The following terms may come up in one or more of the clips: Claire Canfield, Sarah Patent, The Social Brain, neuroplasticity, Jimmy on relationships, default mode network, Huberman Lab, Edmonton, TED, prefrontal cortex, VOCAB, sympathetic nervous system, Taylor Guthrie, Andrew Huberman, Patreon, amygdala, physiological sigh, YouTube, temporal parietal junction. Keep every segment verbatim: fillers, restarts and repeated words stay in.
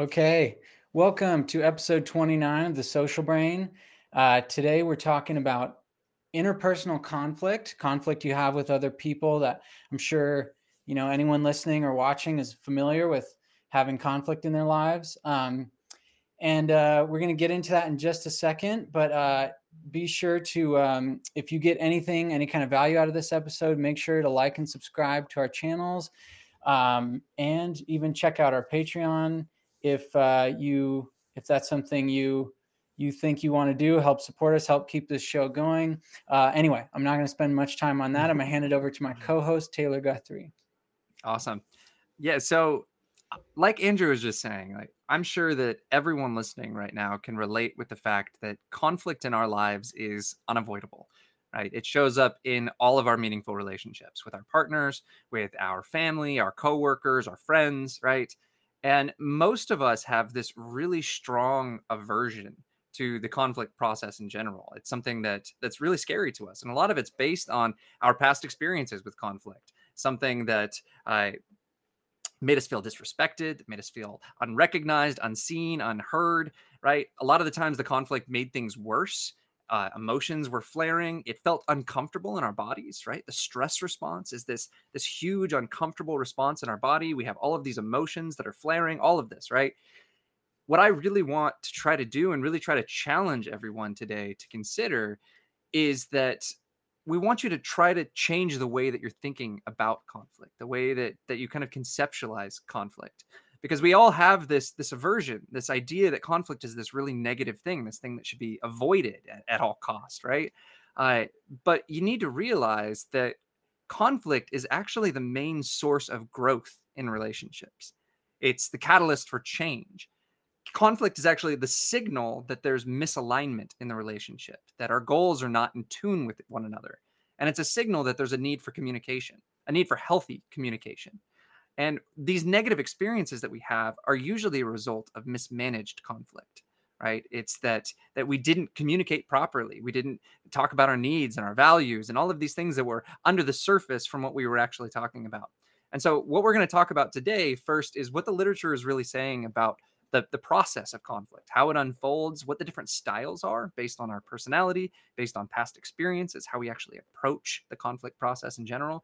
Okay, welcome to episode twenty-nine of The Social Brain. Uh, today we're talking about interpersonal conflict, conflict you have with other people that I'm sure, you know, anyone listening or watching is familiar with having conflict in their lives. Um, and uh, we're going to get into that in just a second, but uh, be sure to, um, if you get anything, any kind of value out of this episode, make sure to like and subscribe to our channels um, and even check out our Patreon. If uh, you, if that's something you, you think you want to do, help support us, help keep this show going. Uh, anyway, I'm not going to spend much time on that. I'm going to hand it over to my co-host, Taylor Guthrie. Awesome. Yeah. So like Andrew was just saying, like, I'm sure that everyone listening right now can relate with the fact that conflict in our lives is unavoidable, right? It shows up in all of our meaningful relationships with our partners, with our family, our coworkers, our friends, right? And most of us have this really strong aversion to the conflict process in general. It's something that that's really scary to us. And a lot of it's based on our past experiences with conflict, something that uh, made us feel disrespected, made us feel unrecognized, unseen, unheard, right? A lot of the times the conflict made things worse. Uh, emotions were flaring. It felt uncomfortable in our bodies, right? The stress response is this, this huge uncomfortable response in our body. We have all of these emotions that are flaring, all of this, right? What I really want to try to do and really try to challenge everyone today to consider is that we want you to try to change the way that you're thinking about conflict, the way that, that you kind of conceptualize conflict. Because we all have this, this aversion, this idea that conflict is this really negative thing, this thing that should be avoided at, at all costs, right? Uh, but you need to realize that conflict is actually the main source of growth in relationships. It's the catalyst for change. Conflict is actually the signal that there's misalignment in the relationship, that our goals are not in tune with one another. And it's a signal that there's a need for communication, a need for healthy communication. And these negative experiences that we have are usually a result of mismanaged conflict, right? It's that that we didn't communicate properly. We didn't talk about our needs and our values and all of these things that were under the surface from what we were actually talking about. And so what we're going to talk about today first is what the literature is really saying about the, the process of conflict, how it unfolds, what the different styles are based on our personality, based on past experiences, how we actually approach the conflict process in general,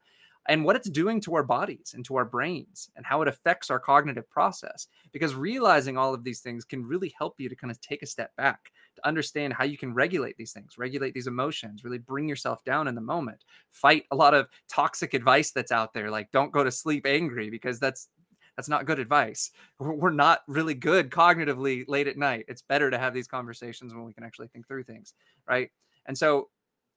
and what it's doing to our bodies and to our brains and how it affects our cognitive process. Because realizing all of these things can really help you to kind of take a step back, to understand how you can regulate these things, regulate these emotions, really bring yourself down in the moment, fight a lot of toxic advice that's out there, like don't go to sleep angry, because that's that's not good advice. We're not really good cognitively late at night. It's better to have these conversations when we can actually think through things, right? And so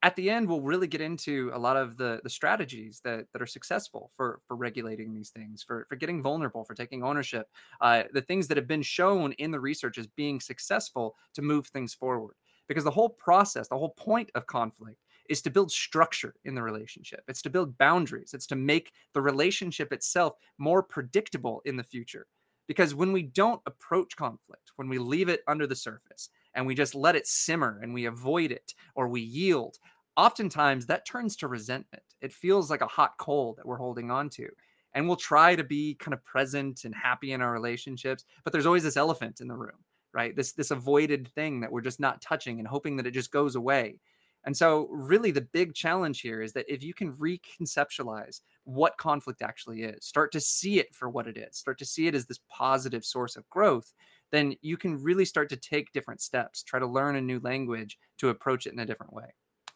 at the end, we'll really get into a lot of the, the strategies that, that are successful for, for regulating these things, for, for getting vulnerable, for taking ownership, uh, the things that have been shown in the research as being successful to move things forward. Because the whole process, the whole point of conflict is to build structure in the relationship. It's to build boundaries. It's to make the relationship itself more predictable in the future. Because when we don't approach conflict, when we leave it under the surface, and we just let it simmer and we avoid it or we yield, oftentimes that turns to resentment. It feels like a hot coal that we're holding on to. And we'll try to be kind of present and happy in our relationships, but there's always this elephant in the room, right? This, this avoided thing that we're just not touching and hoping that it just goes away. And so really the big challenge here is that if you can reconceptualize what conflict actually is, start to see it for what it is, start to see it as this positive source of growth, then you can really start to take different steps, try to learn a new language to approach it in a different way.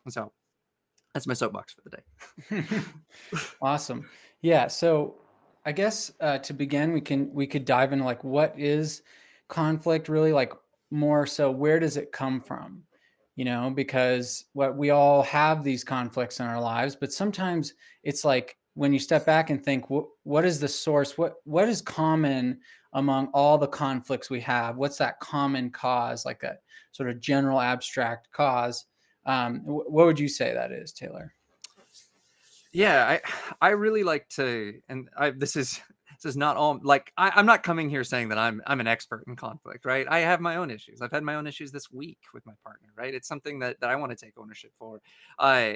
And so that's my soapbox for the day. Awesome. Yeah. So I guess uh, to begin, we can, we could dive into like, what is conflict really, like more so where does it come from? You know, because what we all have these conflicts in our lives, but sometimes it's like, when you step back and think, what, what is the source? What, what is common among all the conflicts we have? What's that common cause, like a sort of general abstract cause? Um, what would you say that is, Taylor? Yeah, I, I really like to, and I, this is, this is not all like, I, I'm not coming here saying that I'm, I'm an expert in conflict, right? I have my own issues. I've had my own issues this week with my partner, right? It's something that, that I want to take ownership for. Uh,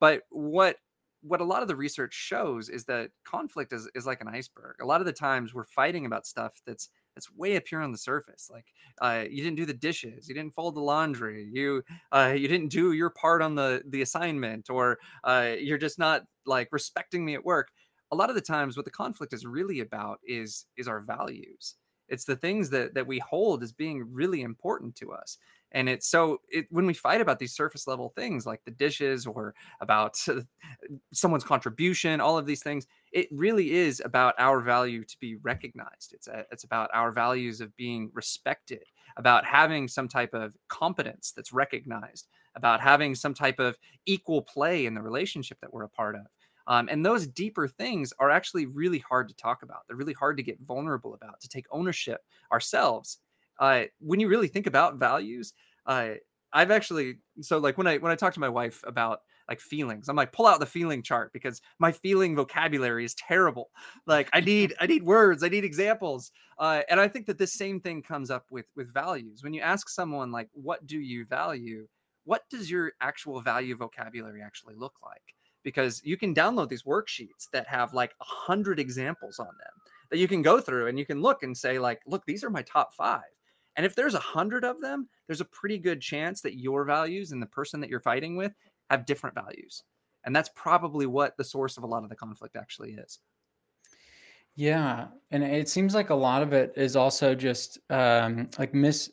but what, What a lot of the research shows is that conflict is, is like an iceberg. A lot of the times we're fighting about stuff that's that's way up here on the surface. Like, uh, you didn't do the dishes, you didn't fold the laundry, you uh, you didn't do your part on the the assignment, or uh, you're just not like respecting me at work. A lot of the times what the conflict is really about is is our values. It's the things that that we hold as being really important to us. And it's so it, when we fight about these surface level things like the dishes or about someone's contribution, all of these things, it really is about our value to be recognized. It's a, it's about our values of being respected, about having some type of competence that's recognized, about having some type of equal play in the relationship that we're a part of. Um, and those deeper things are actually really hard to talk about. They're really hard to get vulnerable about, to take ownership ourselves. Uh, when you really think about values, uh, I've actually, so like when I, when I talk to my wife about like feelings, I'm like, pull out the feeling chart because my feeling vocabulary is terrible. Like I need, I need words, I need examples. Uh, and I think that this same thing comes up with, with values. When you ask someone like, what do you value? What does your actual value vocabulary actually look like? Because you can download these worksheets that have like a hundred examples on them that you can go through and you can look and say like, look, these are my top five. And if there's a hundred of them, there's a pretty good chance that your values and the person that you're fighting with have different values. And that's probably what the source of a lot of the conflict actually is. Yeah. And it seems like a lot of it is also just um, like mis-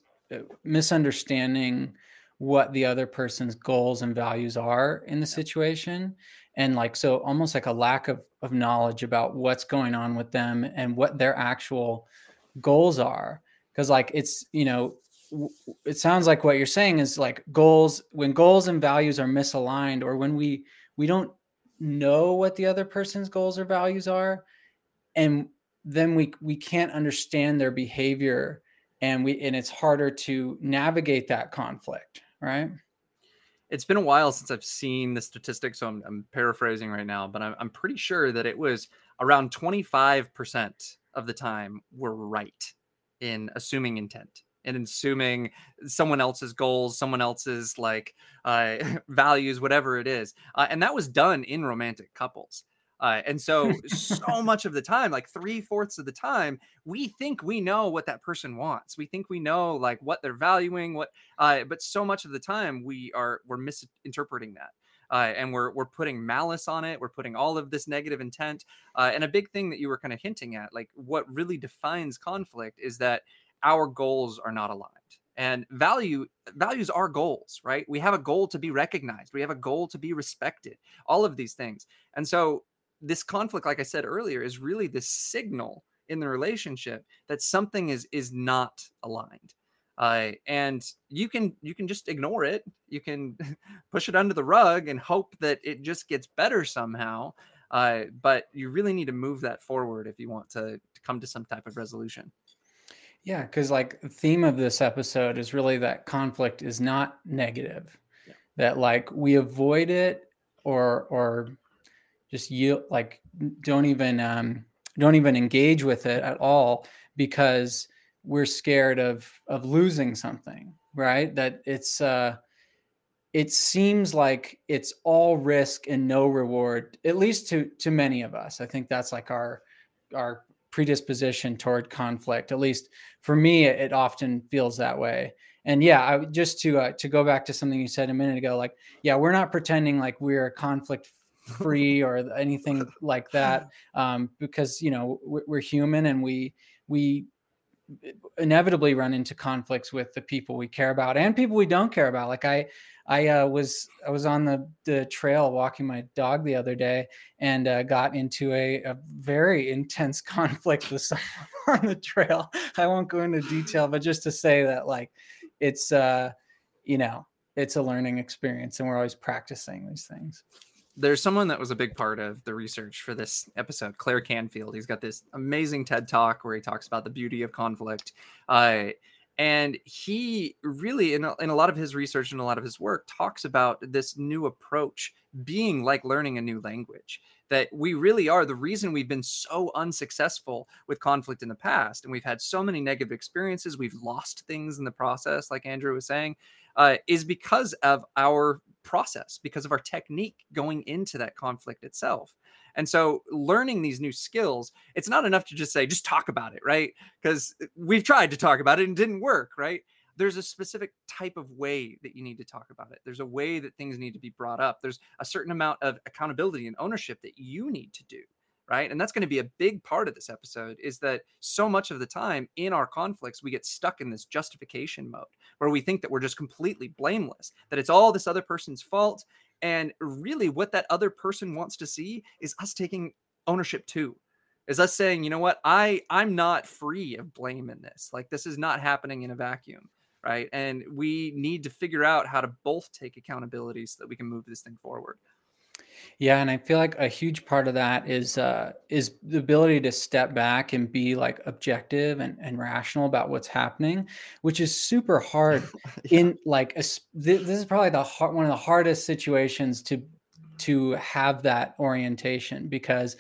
misunderstanding what the other person's goals and values are in the situation. And like, so almost like a lack of, of knowledge about what's going on with them and what their actual goals are. Because like it's, you know, it sounds like what you're saying is like goals, when goals and values are misaligned, or when we we don't know what the other person's goals or values are, and then we we can't understand their behavior, and we and it's harder to navigate that conflict, right? It's been a while since I've seen the statistic, so I'm, I'm paraphrasing right now, but I'm, I'm pretty sure that it was around twenty-five percent of the time we're right in assuming intent and assuming someone else's goals, someone else's like uh, values, whatever it is. Uh, and that was done in romantic couples. Uh, and so, so much of the time, like three fourths of the time, we think we know what that person wants. We think we know like what they're valuing, what, uh, but so much of the time we are, we're misinterpreting that. Uh, and we're we're putting malice on it. We're putting all of this negative intent. Uh, and a big thing that you were kind of hinting at, like what really defines conflict is that our goals are not aligned. And value values are goals, right? We have a goal to be recognized. We have a goal to be respected, all of these things. And so this conflict, like I said earlier, is really this signal in the relationship that something is is not aligned. Uh, and you can, you can just ignore it. You can push it under the rug and hope that it just gets better somehow. Uh, but you really need to move that forward if you want to, to come to some type of resolution. Yeah. Cause like the theme of this episode is really that conflict is not negative, yeah. That like we avoid it or, or just you like, don't even, um, don't even engage with it at all because we're scared of, of losing something, right? That it's, uh, it seems like it's all risk and no reward, at least to, to many of us. I think that's like our, our predisposition toward conflict. At least for me, it, it often feels that way. And yeah, I just to, uh, to go back to something you said a minute ago, like, yeah, we're not pretending like we're conflict free or anything like that. Um, because, you know, we're, we're human and we, we, inevitably run into conflicts with the people we care about and people we don't care about. Like I, I uh, was, I was on the, the trail walking my dog the other day and uh, got into a, a very intense conflict with someone on the trail. I won't go into detail, but just to say that like, it's, uh, you know, it's a learning experience and we're always practicing these things. There's someone that was a big part of the research for this episode, Claire Canfield. He's got this amazing TED Talk where he talks about the beauty of conflict. Uh, and he really, in a, in a lot of his research and a lot of his work, talks about this new approach being like learning a new language, that we really are the reason we've been so unsuccessful with conflict in the past. And we've had so many negative experiences. We've lost things in the process, like Andrew was saying, uh, is because of our process, because of our technique going into that conflict itself. And so learning these new skills, it's not enough to just say, just talk about it, right? Because we've tried to talk about it and it didn't work, right? There's a specific type of way that you need to talk about it. There's a way that things need to be brought up. There's a certain amount of accountability and ownership that you need to do, right? And that's going to be a big part of this episode, is that so much of the time in our conflicts, we get stuck in this justification mode where we think that we're just completely blameless, that it's all this other person's fault. And really what that other person wants to see is us taking ownership too, is us saying, you know what, I, I'm not free of blame in this. Like, this is not happening in a vacuum, right? And we need to figure out how to both take accountability so that we can move this thing forward. Yeah. And I feel like a huge part of that is, uh, is the ability to step back and be like objective and, and rational about what's happening, which is super hard yeah. in like, a, this is probably the hard, one of the hardest situations to, to have that orientation, because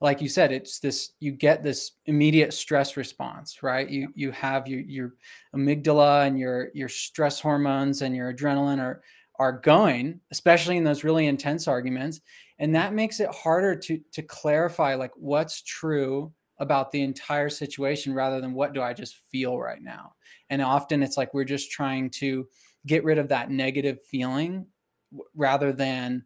like you said, it's this, you get this immediate stress response, right? You, you have your, your amygdala and your, your stress hormones and your adrenaline are, are going, especially in those really intense arguments. And that makes it harder to, to clarify like what's true about the entire situation rather than what do I just feel right now? And often it's like, we're just trying to get rid of that negative feeling rather than,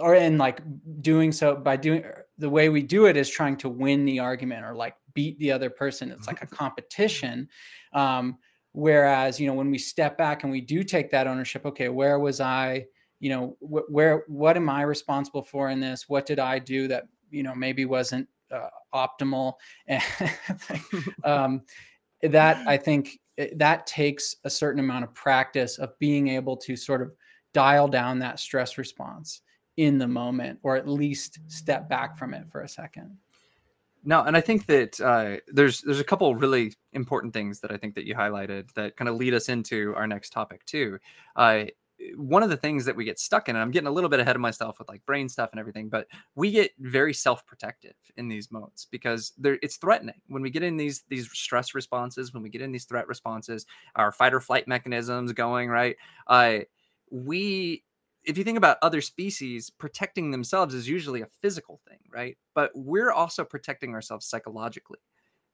or in like doing so by doing the way we do it is trying to win the argument or like beat the other person. It's like a competition. Um, Whereas, you know, when we step back and we do take that ownership, okay, where was I, you know, wh- where, what am I responsible for in this? What did I do that, you know, maybe wasn't uh, optimal? And um, that, I think that takes a certain amount of practice of being able to sort of dial down that stress response in the moment, or at least step back from it for a second. No, and I think that uh, there's there's a couple really important things that I think that you highlighted that kind of lead us into our next topic too. Uh, one of the things that we get stuck in, and I'm getting a little bit ahead of myself with like brain stuff and everything, but we get very self-protective in these modes because it's threatening. When we get in these these stress responses, when we get in these threat responses, our fight or flight mechanisms going, right? Uh, we... If you think about other species, protecting themselves is usually a physical thing, right? But we're also protecting ourselves psychologically.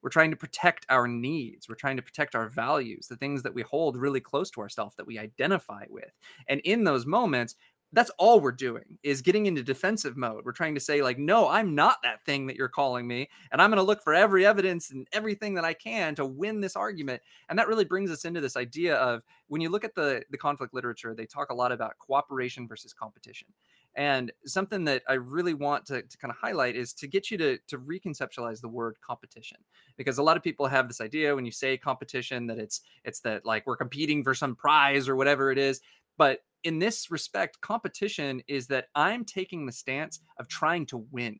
We're trying to protect our needs. We're trying to protect our values, the things that we hold really close to ourselves that we identify with. And in those moments, that's all we're doing is getting into defensive mode. We're trying to say like, no, I'm not that thing that you're calling me. And I'm going to look for every evidence and everything that I can to win this argument. And that really brings us into this idea of when you look at the, the conflict literature, they talk a lot about cooperation versus competition. And something that I really want to, to kind of highlight is to get you to, to reconceptualize the word competition, because a lot of people have this idea when you say competition that it's, it's that like we're competing for some prize or whatever it is. But in this respect, competition is that I'm taking the stance of trying to win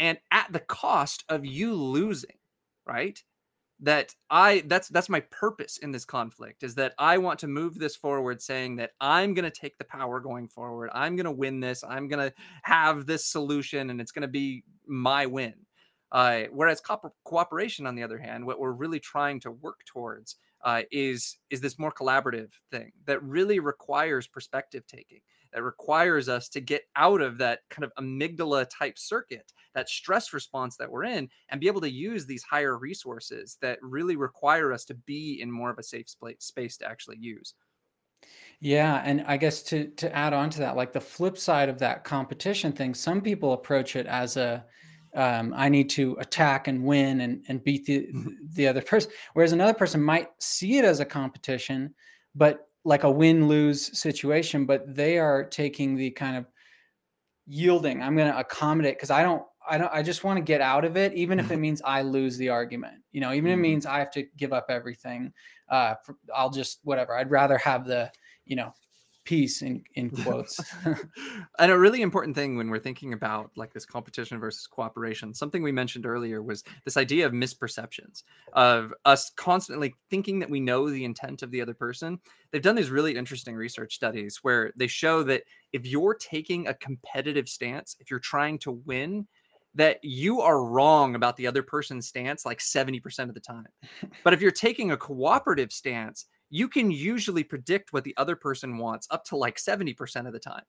and at the cost of you losing, right? That I, that's, that's my purpose in this conflict, is that I want to move this forward saying that I'm going to take the power going forward. I'm going to win this. I'm going to have this solution and it's going to be my win. Uh, whereas co- cooperation, on the other hand, what we're really trying to work towards Uh, is is this more collaborative thing that really requires perspective taking, that requires us to get out of that kind of amygdala type circuit, that stress response that we're in, and be able to use these higher resources that really require us to be in more of a safe space to actually use. Yeah. And I guess to to add on to that, like the flip side of that competition thing, some people approach it as a Um, I need to attack and win and, and beat the, the other person. Whereas another person might see it as a competition, but like a win-lose situation, but they are taking the kind of yielding. I'm going to accommodate because I don't, I don't, I just want to get out of it, even if it means I lose the argument, you know, even if it means I have to give up everything. Uh, for, I'll just, whatever, I'd rather have the, you know, peace in, in quotes. And a really important thing when we're thinking about like this competition versus cooperation, something we mentioned earlier was this idea of misperceptions, of us constantly thinking that we know the intent of the other person. They've done these really interesting research studies where they show that if you're taking a competitive stance, if you're trying to win, that you are wrong about the other person's stance like seventy percent of the time. But if you're taking a cooperative stance, you can usually predict what the other person wants up to like seventy percent of the time.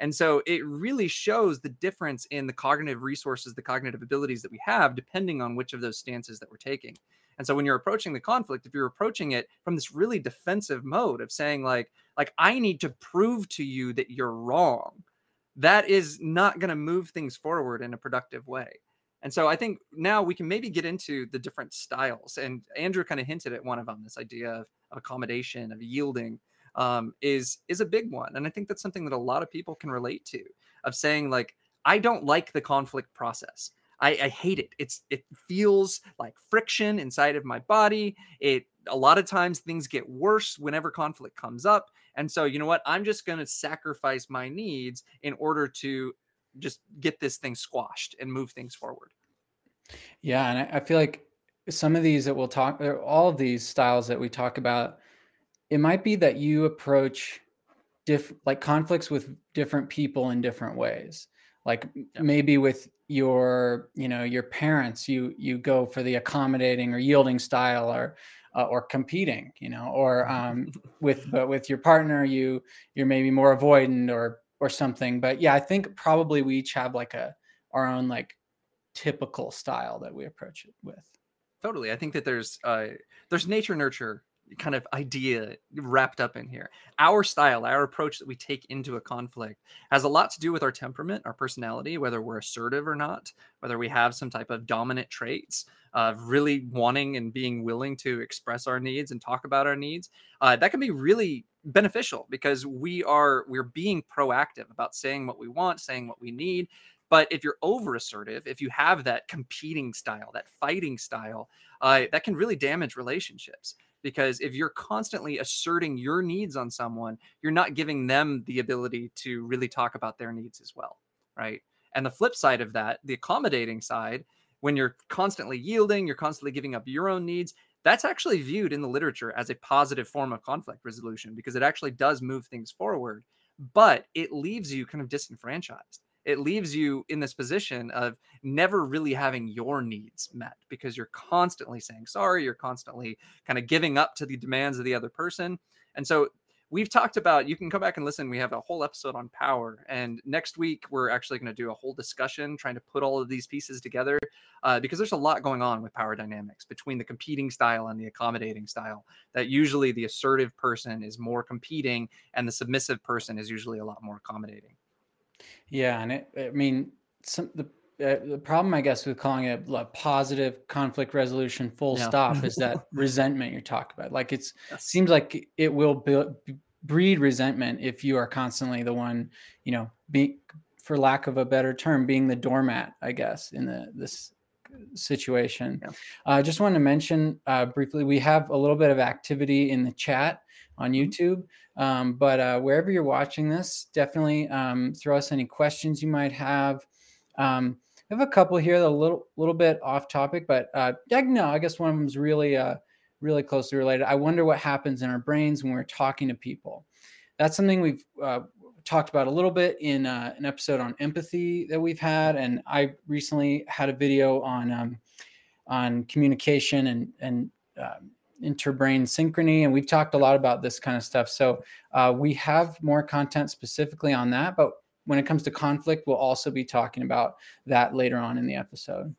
And so it really shows the difference in the cognitive resources, the cognitive abilities that we have, depending on which of those stances that we're taking. And so when you're approaching the conflict, if you're approaching it from this really defensive mode of saying like, like, I need to prove to you that you're wrong, that is not going to move things forward in a productive way. And so I think now we can maybe get into the different styles. And Andrew kind of hinted at one of them, this idea of accommodation, of yielding. Um, is is a big one. And I think that's something that a lot of people can relate to, of saying like, I don't like the conflict process. I, I hate it. It's it feels like friction inside of my body. It a lot of times things get worse whenever conflict comes up. And so, you know what? I'm just going to sacrifice my needs in order to just get this thing squashed and move things forward. Yeah. And I, I feel like some of these that we'll talk, all of these styles that we talk about, it might be that you approach diff like conflicts with different people in different ways. Like yeah. maybe with your, you know, your parents, you, you go for the accommodating or yielding style, or, uh, or competing, you know, or um, with, but with your partner, you, you're maybe more avoidant or, or something. But yeah, I think probably we each have like a, our own like typical style that we approach it with. Totally. I think that there's uh there's nature nurture kind of idea wrapped up in here. Our style, our approach that we take into a conflict has a lot to do with our temperament, our personality, whether we're assertive or not, whether we have some type of dominant traits of really wanting and being willing to express our needs and talk about our needs. Uh, that can be really beneficial because we are, we're being proactive about saying what we want, saying what we need. But if you're over assertive, if you have that competing style, that fighting style, uh, that can really damage relationships. Because if you're constantly asserting your needs on someone, you're not giving them the ability to really talk about their needs as well, right? And the flip side of that, the accommodating side, when you're constantly yielding, you're constantly giving up your own needs, that's actually viewed in the literature as a positive form of conflict resolution because it actually does move things forward, but it leaves you kind of disenfranchised. It leaves you in this position of never really having your needs met because you're constantly saying sorry. You're constantly kind of giving up to the demands of the other person. And so we've talked about, you can come back and listen. We have a whole episode on power. And next week, we're actually going to do a whole discussion trying to put all of these pieces together uh, because there's a lot going on with power dynamics between the competing style and the accommodating style, that usually the assertive person is more competing and the submissive person is usually a lot more accommodating. Yeah. And it, I mean, some, the uh, the problem, I guess, with calling it a positive conflict resolution full yeah. stop is that resentment you're talking about. Like it's yes. seems like it will build, breed resentment if you are constantly the one, you know, be, for lack of a better term, being the doormat, I guess, in the this situation. I yeah. uh, just want to mention uh, briefly, we have a little bit of activity in the chat on YouTube. Um, but uh, wherever you're watching this, definitely um, throw us any questions you might have. Um, I have a couple here that are a little, little bit off topic, but uh, no, I guess one of them is really, uh, really closely related. I wonder what happens in our brains when we're talking to people. That's something we've uh, talked about a little bit in uh, an episode on empathy that we've had. And I recently had a video on, um, on communication and, and, uh, interbrain synchrony, and we've talked a lot about this kind of stuff. So uh, we have more content specifically on that, but when it comes to conflict, we'll also be talking about that later on in the episode.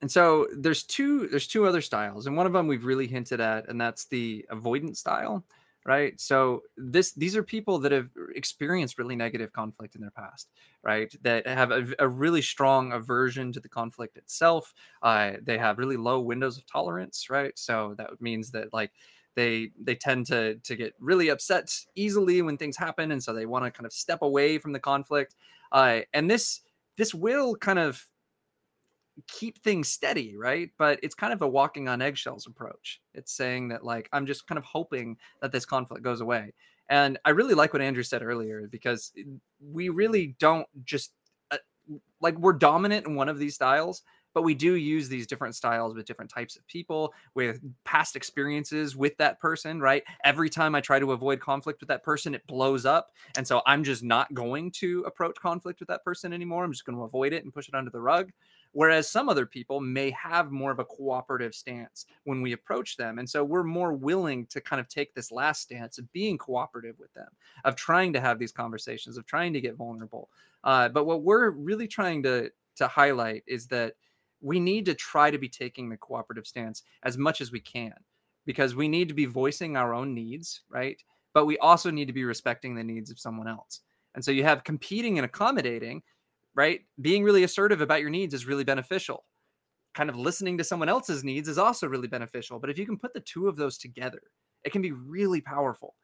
And so there's two, there's two other styles, and one of them we've really hinted at, and that's the avoidant style, right? So this, these are people that have experienced really negative conflict in their past, right? That have a, a really strong aversion to the conflict itself. Uh, they have really low windows of tolerance, right? So that means that like they, they tend to, to get really upset easily when things happen. And so they want to kind of step away from the conflict. Uh, and this, this will kind of keep things steady, right? But it's kind of a walking on eggshells approach. It's saying that like, I'm just kind of hoping that this conflict goes away. And I really like what Andrew said earlier, because we really don't just uh, like we're dominant in one of these styles, but we do use these different styles with different types of people, with past experiences with that person, right? Every time I try to avoid conflict with that person, it blows up. And so I'm just not going to approach conflict with that person anymore. I'm just going to avoid it and push it under the rug. whereas some other people may have more of a cooperative stance when we approach them. And so we're more willing to kind of take this last stance of being cooperative with them, of trying to have these conversations, of trying to get vulnerable. Uh, but what we're really trying to to highlight is that we need to try to be taking the cooperative stance as much as we can, because we need to be voicing our own needs, right? But we also need to be respecting the needs of someone else. And so you have competing and accommodating, right? Being really assertive about your needs is really beneficial. Kind of listening to someone else's needs is also really beneficial. But if you can put the two of those together, it can be really powerful.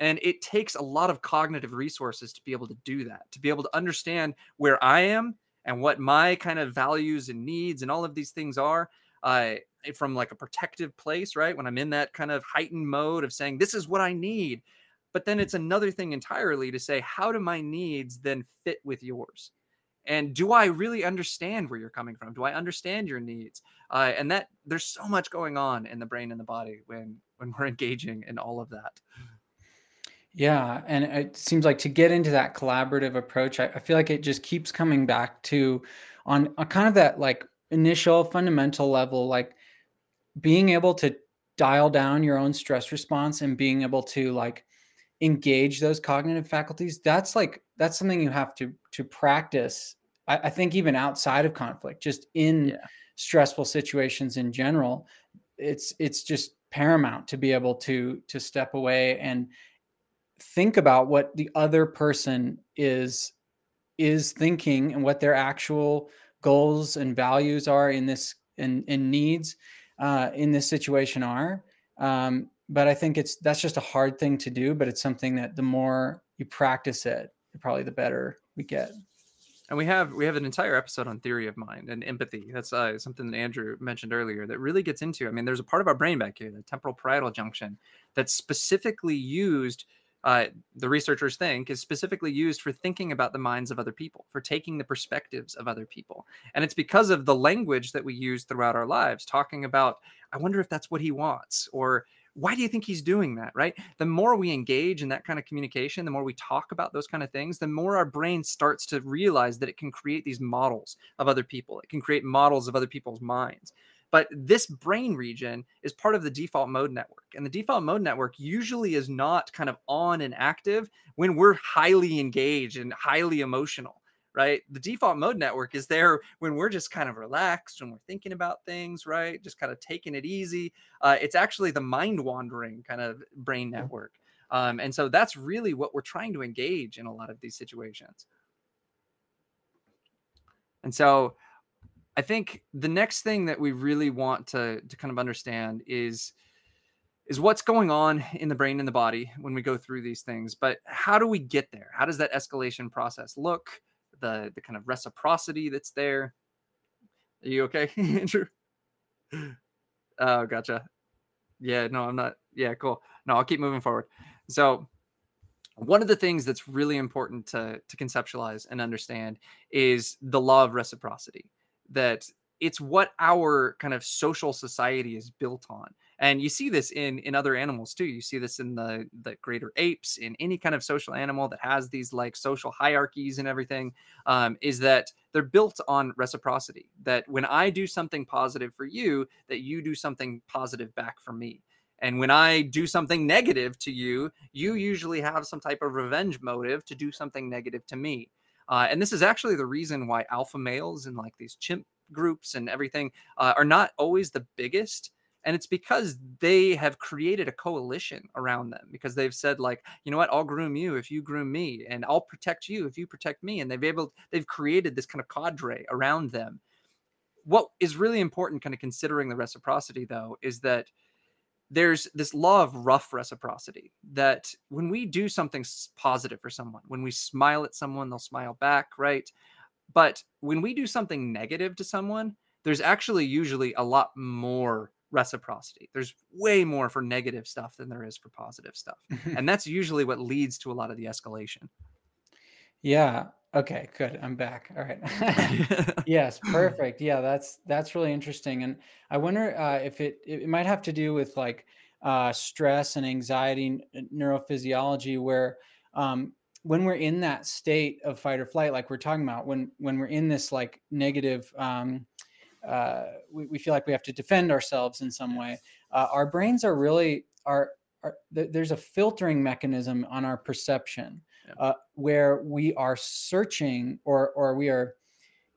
And it takes a lot of cognitive resources to be able to do that, to be able to understand where I am and what my kind of values and needs and all of these things are uh, from like a protective place, right? When I'm in that kind of heightened mode of saying, this is what I need. But then it's another thing entirely to say, how do my needs then fit with yours? And do I really understand where you're coming from? Do I understand your needs? Uh, and that there's so much going on in the brain and the body when, when we're engaging in all of that. Yeah. And it seems like to get into that collaborative approach, I, I feel like it just keeps coming back to on a kind of that like initial fundamental level, like being able to dial down your own stress response and being able to like engage those cognitive faculties. That's like, that's something you have to, to practice. I, I think even outside of conflict, just in yeah. stressful situations in general, it's, it's just paramount to be able to, to step away and think about what the other person is, is thinking and what their actual goals and values are in this and, and needs uh, in this situation are. Um, But I think it's that's just a hard thing to do, but it's something that the more you practice it, probably the better we get. And we have we have an entire episode on theory of mind and empathy. That's uh, something that Andrew mentioned earlier that really gets into. I mean, there's a part of our brain back here, the temporal parietal junction, that's specifically used. Uh, the researchers think is specifically used for thinking about the minds of other people, for taking the perspectives of other people. And it's because of the language that we use throughout our lives, talking about, I wonder if that's what he wants, or why do you think he's doing that, right? The more we engage in that kind of communication, the more we talk about those kind of things, the more our brain starts to realize that it can create these models of other people. It can create models of other people's minds. But this brain region is part of the default mode network. And the default mode network usually is not kind of on and active when we're highly engaged and highly emotional. Right? The default mode network is there when we're just kind of relaxed, when we're thinking about things, right? Just kind of taking it easy. Uh, it's actually the mind wandering kind of brain network. Um, and so that's really what we're trying to engage in a lot of these situations. And so I think the next thing that we really want to, to kind of understand is, is what's going on in the brain and the body when we go through these things. But how do we get there? How does that escalation process look? The, the kind of reciprocity that's there. Are you okay, Andrew? Oh, gotcha. Yeah, no, I'm not. Yeah, cool. No, I'll keep moving forward. So one of the things that's really important to, to conceptualize and understand is the law of reciprocity, that it's what our kind of social society is built on. And you see this in, in other animals too. You see this in the, the greater apes, in any kind of social animal that has these like social hierarchies and everything, um, is that they're built on reciprocity. That when I do something positive for you, that you do something positive back for me. And when I do something negative to you, you usually have some type of revenge motive to do something negative to me. Uh, and this is actually the reason why alpha males and like these chimp groups and everything uh, are not always the biggest. And it's because they have created a coalition around them, because they've said like, you know what, I'll groom you if you groom me, and I'll protect you if you protect me. And they've able, they've created this kind of cadre around them. What is really important kind of considering the reciprocity though, is that there's this law of rough reciprocity, that when we do something positive for someone, when we smile at someone, they'll smile back, right? But when we do something negative to someone, there's actually usually a lot more reciprocity. There's way more for negative stuff than there is for positive stuff. And that's usually what leads to a lot of the escalation. Yeah. Okay, good. I'm back. All right. Yes. Perfect. Yeah. That's, that's really interesting. And I wonder uh, if it, it might have to do with like uh, stress and anxiety neurophysiology, where um, when we're in that state of fight or flight, like we're talking about, when when we're in this like negative, um, uh, we, we feel like we have to defend ourselves in some way. Uh, our brains are really are, are th- there's a filtering mechanism on our perception, yeah. uh, where we are searching or or we are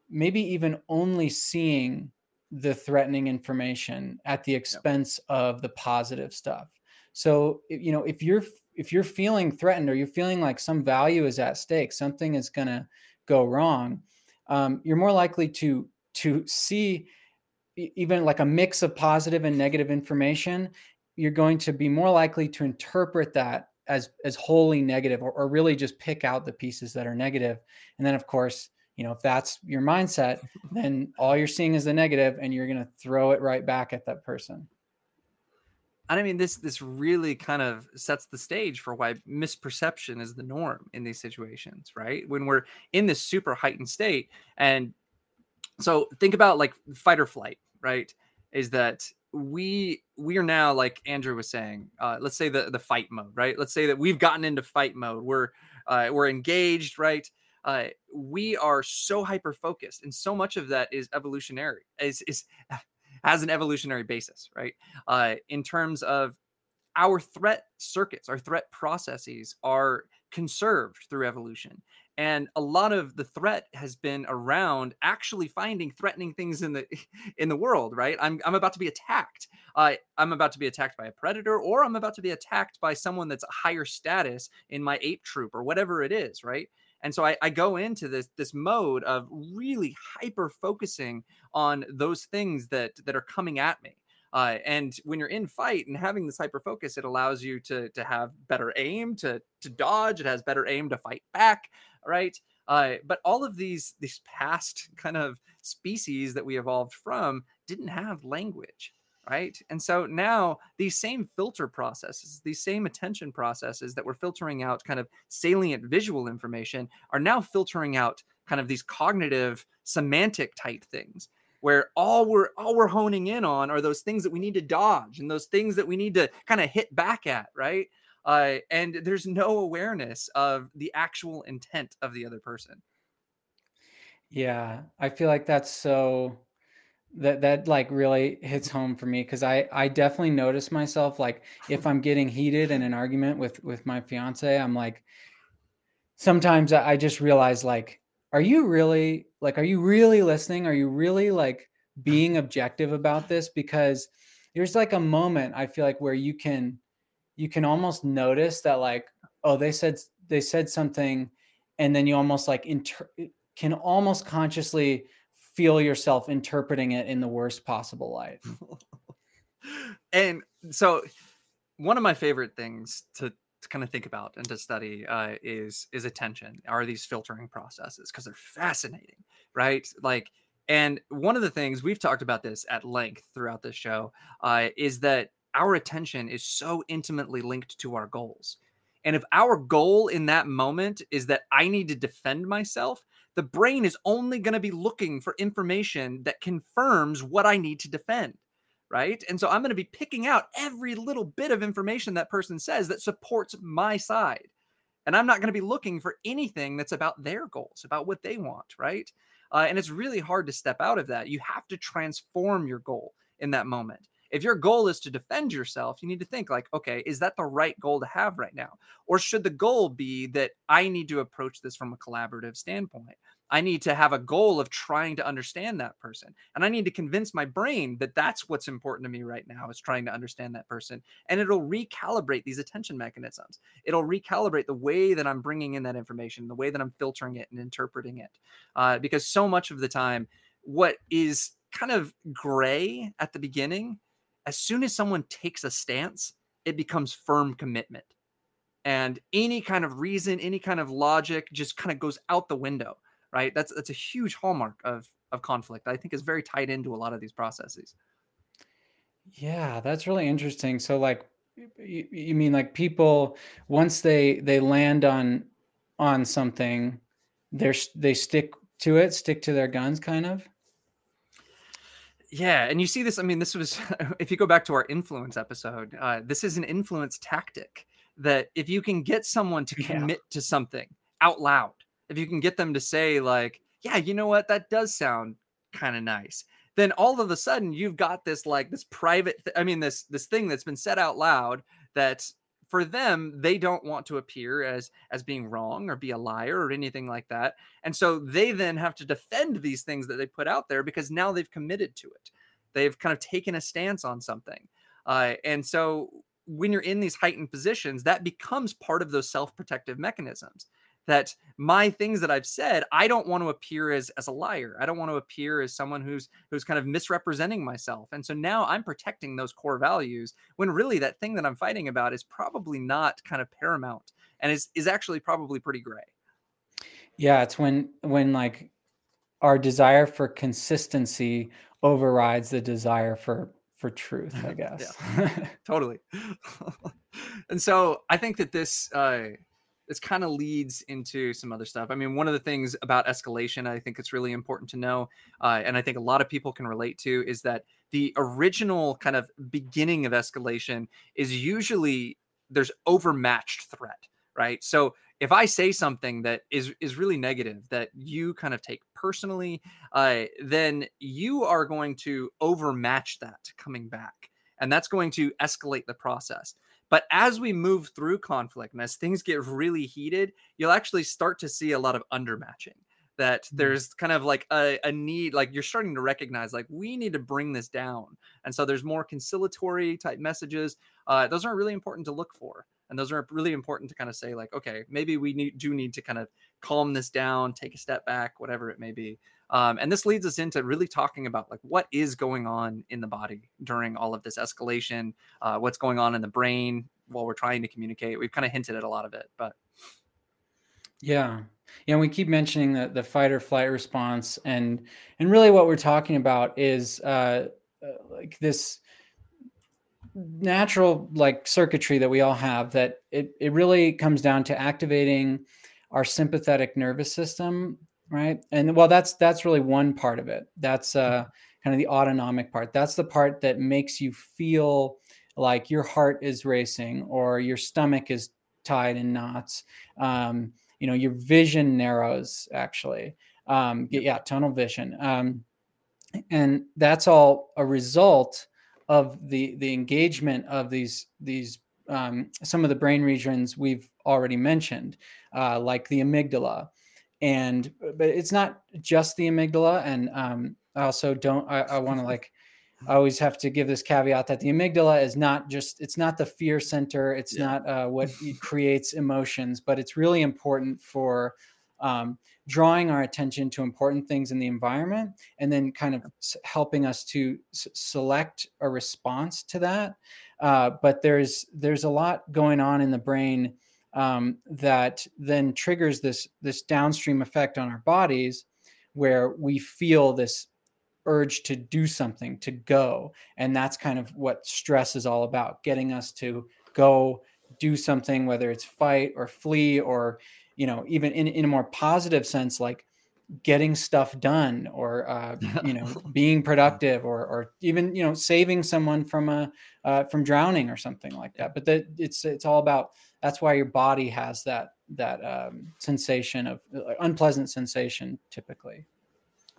maybe even only seeing the threatening information at the expense yeah. of the positive stuff. So, you know, if you're if you're feeling threatened or you're feeling like some value is at stake, something is going to go wrong, um, you're more likely to to see even like a mix of positive and negative information. You're going to be more likely to interpret that as as wholly negative, or, or really just pick out the pieces that are negative. And then, of course, you know, if that's your mindset, then all you're seeing is the negative and you're going to throw it right back at that person. And I mean, this this really kind of sets the stage for why misperception is the norm in these situations, right? When we're in this super heightened state. And so think about like fight or flight, right? Is that we we are now, like Andrew was saying, uh, let's say the, the fight mode, right? Let's say that we've gotten into fight mode. We're uh, we're engaged, right? Uh, we are so hyper-focused. And so much of that is evolutionary, is is as an evolutionary basis, right? Uh, in terms of our threat circuits, our threat processes are conserved through evolution. And a lot of the threat has been around actually finding threatening things in the in the world, right? I'm I'm about to be attacked. Uh, I'm about to be attacked by a predator, or I'm about to be attacked by someone that's a higher status in my ape troop or whatever it is, right? And so I, I go into this this mode of really hyper focusing on those things that that are coming at me. Uh, and when you're in fight and having this hyper focus, it allows you to to have better aim, to to dodge. It has better aim to fight back, right? Uh, but all of these these past kind of species that we evolved from didn't have language, right? And so now these same filter processes, these same attention processes that were filtering out kind of salient visual information are now filtering out kind of these cognitive semantic type things, where all we're all we're honing in on are those things that we need to dodge and those things that we need to kind of hit back at, right? Uh, and there's no awareness of the actual intent of the other person. Yeah, I feel like that's so... That that like really hits home for me, because I, I definitely notice myself, like if I'm getting heated in an argument with, with my fiance, I'm like, sometimes I just realize like, are you really like, are you really listening? Are you really like being objective about this? Because there's like a moment I feel like where you can, you can almost notice that like, oh, they said, they said something. And then you almost like inter- can almost consciously feel yourself interpreting it in the worst possible light. And so one of my favorite things to, to kind of think about and to study uh, is, is attention, are these filtering processes, because they're fascinating, right? Like, and one of the things we've talked about this at length throughout this show uh, is that our attention is so intimately linked to our goals. And if our goal in that moment is that I need to defend myself, the brain is only going to be looking for information that confirms what I need to defend, right? And so I'm going to be picking out every little bit of information that person says that supports my side. And I'm not going to be looking for anything that's about their goals, about what they want, right? Uh, and it's really hard to step out of that. You have to transform your goal in that moment. If your goal is to defend yourself, you need to think like, okay, is that the right goal to have right now? Or should the goal be that I need to approach this from a collaborative standpoint? I need to have a goal of trying to understand that person. And I need to convince my brain that that's what's important to me right now, is trying to understand that person. And it'll recalibrate these attention mechanisms. It'll recalibrate the way that I'm bringing in that information, the way that I'm filtering it and interpreting it. Uh, because so much of the time, what is kind of gray at the beginning, as soon as someone takes a stance, it becomes firm commitment. And any kind of reason, any kind of logic just kind of goes out the window, right? That's that's a huge hallmark of, of conflict. I think is very tied into a lot of these processes. Yeah, that's really interesting. So like, you, you mean like people, once they they land on on something, they're, they stick to it, stick to their guns kind of? Yeah. And you see this, I mean, this was, if you go back to our influence episode, uh, this is an influence tactic that if you can get someone to commit yeah. to something out loud, if you can get them to say like, yeah, you know what, that does sound kind of nice, then all of a sudden you've got this like this private, th- I mean, this this thing that's been said out loud that for them, they don't want to appear as as being wrong or be a liar or anything like that. And so they then have to defend these things that they put out there because now they've committed to it. They've kind of taken a stance on something. Uh, and so when you're in these heightened positions, that becomes part of those self-protective mechanisms. That my things that I've said, I don't want to appear as, as a liar. I don't want to appear as someone who's who's kind of misrepresenting myself. And so now I'm protecting those core values when really that thing that I'm fighting about is probably not kind of paramount and is is actually probably pretty gray. Yeah, it's when when like our desire for consistency overrides the desire for for truth, I guess. Yeah, totally. And so I think that this... Uh, This kind of leads into some other stuff. I mean, one of the things about escalation, I think it's really important to know, uh, and I think a lot of people can relate to, is that the original kind of beginning of escalation is usually there's overmatched threat, right? So if I say something that is is really negative that you kind of take personally, uh, then you are going to overmatch that coming back, and that's going to escalate the process. But as we move through conflict and as things get really heated, you'll actually start to see a lot of undermatching, that mm-hmm. there's kind of like a, a need, like you're starting to recognize, like we need to bring this down. And so there's more conciliatory type messages. Uh, those are really important to look for. And those are really important to kind of say like, okay, maybe we need, do need to kind of calm this down, take a step back, whatever it may be. Um, and this leads us into really talking about like what is going on in the body during all of this escalation, uh, what's going on in the brain while we're trying to communicate. We've kind of hinted at a lot of it, but. Yeah. Yeah. And we keep mentioning the, the fight or flight response. And, and really what we're talking about is uh, like this natural like circuitry that we all have, that it, it really comes down to activating our sympathetic nervous system. Right. And well, that's, that's really one part of it. That's uh, kind of the autonomic part. That's the part that makes you feel like your heart is racing or your stomach is tied in knots. Um, you know, your vision narrows actually. Um, yeah. Tunnel vision. Um, and that's all a result of the, the engagement of these, these um, some of the brain regions we've already mentioned, uh, like the amygdala. And, but it's not just the amygdala. And, um, I also don't, I, I want to like, I always have to give this caveat that the amygdala is not just, it's not the fear center. It's yeah. not, uh, what creates emotions, but it's really important for, um, drawing our attention to important things in the environment and then kind of s- helping us to s- select a response to that. Uh, but there's, there's a lot going on in the brain Um, that then triggers this this downstream effect on our bodies, where we feel this urge to do something, to go. And that's kind of what stress is all about, getting us to go do something, whether it's fight or flee, or, you know, even in, in a more positive sense, like getting stuff done, or, uh, you know, being productive, or, or even, you know, saving someone from a, uh, from drowning or something like that. But that it's, it's all about, that's why your body has that, that, um, sensation of uh, unpleasant sensation. Typically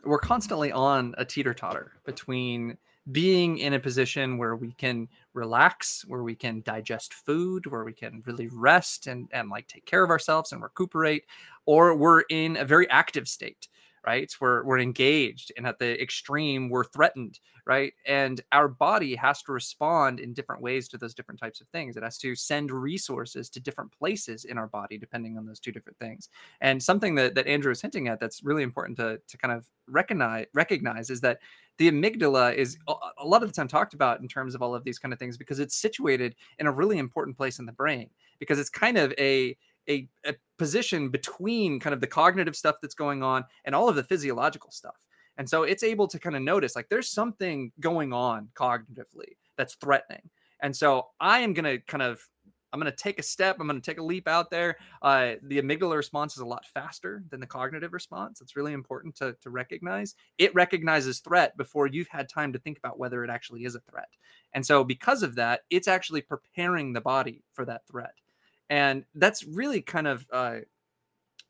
we're constantly on a teeter totter between being in a position where we can relax, where we can digest food, where we can really rest and, and like take care of ourselves and recuperate, or we're in a very active state, right? We're, we're engaged, and at the extreme, we're threatened, right? And our body has to respond in different ways to those different types of things. It has to send resources to different places in our body, depending on those two different things. And something that, that Andrew is hinting at that's really important to, to kind of recognize, recognize is that the amygdala is a lot of the time talked about in terms of all of these kind of things, because it's situated in a really important place in the brain, because it's kind of a, a, a position between kind of the cognitive stuff that's going on and all of the physiological stuff. And so it's able to kind of notice like there's something going on cognitively that's threatening. And so I am going to kind of I'm going to take a step. I'm going to take a leap out there. Uh, the amygdala response is a lot faster than the cognitive response. It's really important to, to recognize. It recognizes threat before you've had time to think about whether it actually is a threat. And so because of that, it's actually preparing the body for that threat. And that's really kind of uh,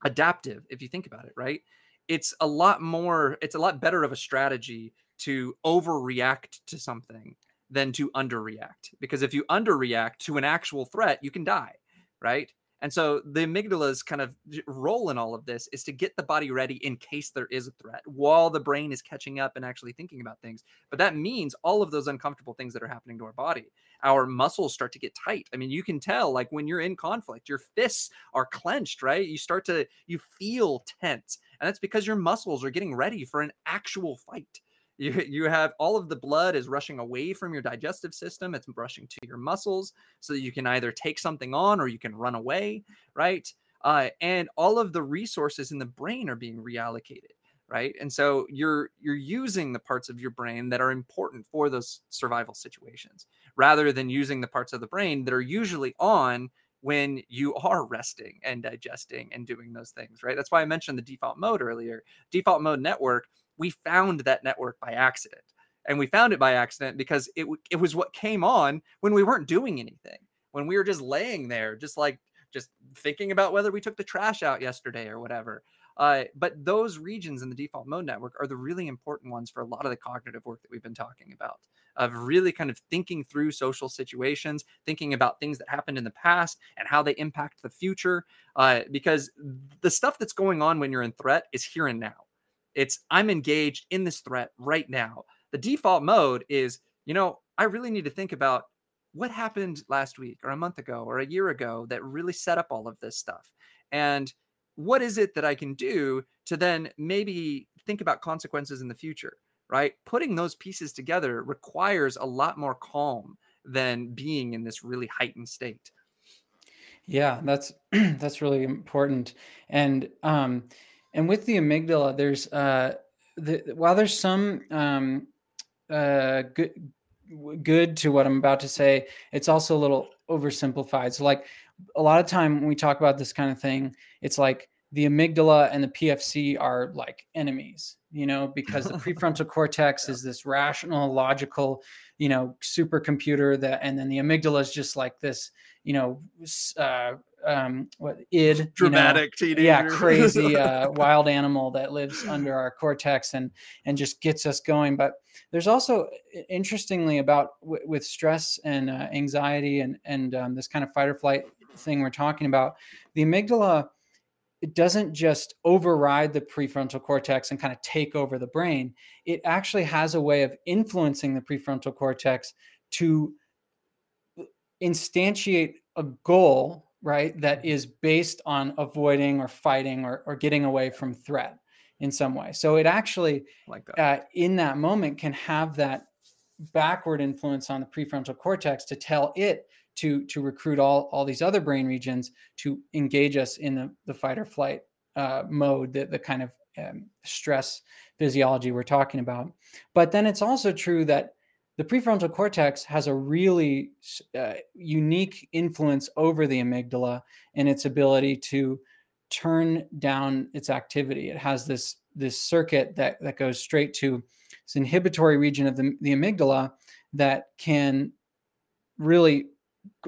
adaptive if you think about it, right? It's a lot more, it's a lot better of a strategy to overreact to something than to underreact. Because if you underreact to an actual threat, you can die, right? And so the amygdala's kind of role in all of this is to get the body ready in case there is a threat while the brain is catching up and actually thinking about things. But that means all of those uncomfortable things that are happening to our body, our muscles start to get tight. I mean, you can tell, like, when you're in conflict, your fists are clenched, right? You start to, you feel tense. And that's because your muscles are getting ready for an actual fight. You, you have all of the blood is rushing away from your digestive system. It's rushing to your muscles so that you can either take something on or you can run away, right? Uh, and all of the resources in the brain are being reallocated, right? And so you're you're using the parts of your brain that are important for those survival situations rather than using the parts of the brain that are usually on when you are resting and digesting and doing those things, right? That's why I mentioned the default mode earlier. Default mode network. We found that network by accident, and we found it by accident because it w- it was what came on when we weren't doing anything, when we were just laying there, just like just thinking about whether we took the trash out yesterday or whatever. Uh, but those regions in the default mode network are the really important ones for a lot of the cognitive work that we've been talking about, of really kind of thinking through social situations, thinking about things that happened in the past and how they impact the future. Uh, because the stuff that's going on when you're in threat is here and now. It's I'm engaged in this threat right now. The default mode is, you know, I really need to think about what happened last week or a month ago or a year ago that really set up all of this stuff. And what is it that I can do to then maybe think about consequences in the future, right? Putting those pieces together requires a lot more calm than being in this really heightened state. Yeah, that's that's really important. And, um, And with the amygdala, there's uh, the, while there's some um, uh, good good to what I'm about to say, it's also a little oversimplified. So, like, a lot of time when we talk about this kind of thing, it's like the amygdala and the P F C are like enemies, you know, because the prefrontal cortex is this rational, logical, you know, supercomputer that, and then the amygdala is just like this, you know, uh, um, what id dramatic, you know, teenager, yeah, crazy uh, wild animal that lives under our cortex and and just gets us going. But there's also, interestingly, about w- with stress and uh, anxiety and and um, this kind of fight or flight thing we're talking about, the amygdala. It doesn't just override the prefrontal cortex and kind of take over the brain. It actually has a way of influencing the prefrontal cortex to instantiate a goal, right, that is based on avoiding or fighting or, or getting away from threat in some way. So it actually, like that. Uh, in that moment, can have that backward influence on the prefrontal cortex to tell it to to recruit all, all these other brain regions to engage us in the, the fight or flight uh, mode, the, the kind of um, stress physiology we're talking about. But then it's also true that the prefrontal cortex has a really uh, unique influence over the amygdala and its ability to turn down its activity. It has this, this circuit that, that goes straight to this inhibitory region of the, the amygdala that can really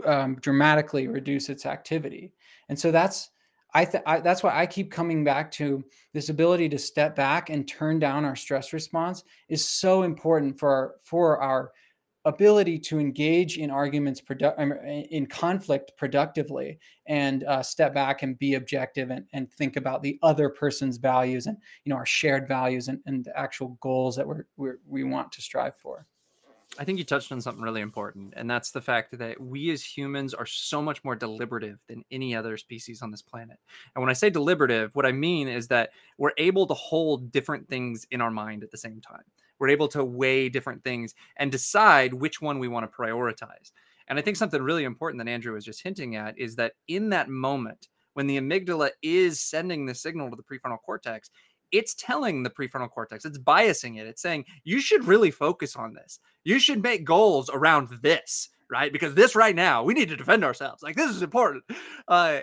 Um, dramatically reduce its activity. And so that's I, th- I that's why I keep coming back to this ability to step back and turn down our stress response is so important for our, for our ability to engage in arguments produ- in conflict productively and uh, step back and be objective and, and think about the other person's values and, you know, our shared values and, and the actual goals that we're, we're, we want to strive for. I think you touched on something really important, and that's the fact that we as humans are so much more deliberative than any other species on this planet. And when I say deliberative, what I mean is that we're able to hold different things in our mind at the same time. We're able to weigh different things and decide which one we want to prioritize. And I think something really important that Andrew was just hinting at is that in that moment, when the amygdala is sending the signal to the prefrontal cortex, it's telling the prefrontal cortex, it's biasing it. It's saying, you should really focus on this. You should make goals around this, right? Because this right now, we need to defend ourselves. Like, this is important. Uh,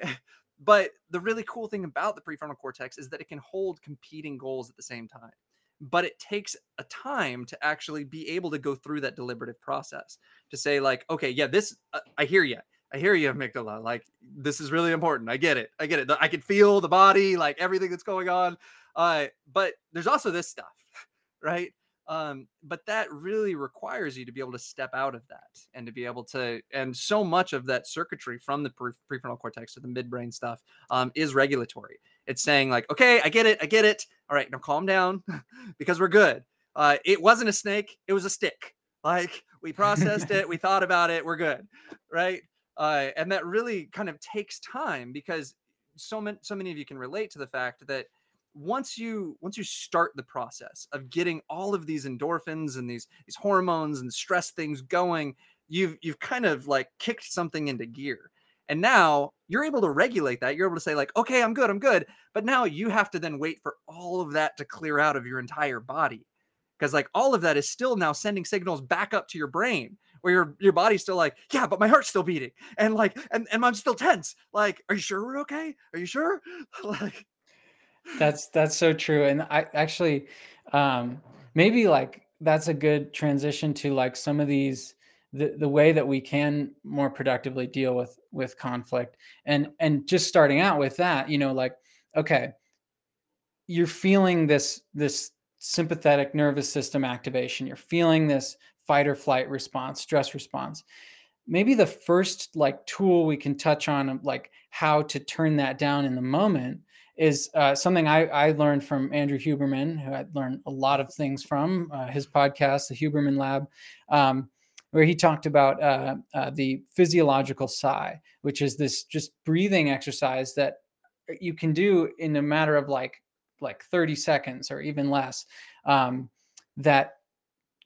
but the really cool thing about the prefrontal cortex is that it can hold competing goals at the same time. But it takes a time to actually be able to go through that deliberative process to say, like, okay, yeah, this, uh, I hear you. I hear you, amygdala. Like, this is really important. I get it. I get it. I can feel the body, like everything that's going on. Uh, but there's also this stuff, right? Um, but that really requires you to be able to step out of that and to be able to, and so much of that circuitry from the pre- prefrontal cortex to the midbrain stuff, um, is regulatory. It's saying like, okay, I get it. I get it. All right. Now calm down because we're good. Uh, it wasn't a snake. It was a stick. Like, we processed it. We thought about it. We're good. Right. Uh, and that really kind of takes time because so many, so many of you can relate to the fact that once you, once you start the process of getting all of these endorphins and these, these hormones and stress things going, you've, you've kind of like kicked something into gear. And now you're able to regulate that. You're able to say like, okay, I'm good. I'm good. But now you have to then wait for all of that to clear out of your entire body. Cause like all of that is still now sending signals back up to your brain where your, your body's still like, yeah, but my heart's still beating. And like, and, and I'm still tense. Like, are you sure we're okay? Are you sure? Like, That's, that's so true. And I actually, um, maybe like that's a good transition to like some of these, the, the way that we can more productively deal with, with conflict and, and just starting out with that, you know, like, okay, you're feeling this, this sympathetic nervous system activation. You're feeling this fight or flight response, stress response. Maybe the first like tool we can touch on of like how to turn that down in the moment is uh, something I, I learned from Andrew Huberman, who I learned a lot of things from, uh, his podcast, the Huberman Lab, um, where he talked about uh, uh, the physiological sigh, which is this just breathing exercise that you can do in a matter of like like thirty seconds or even less, um, that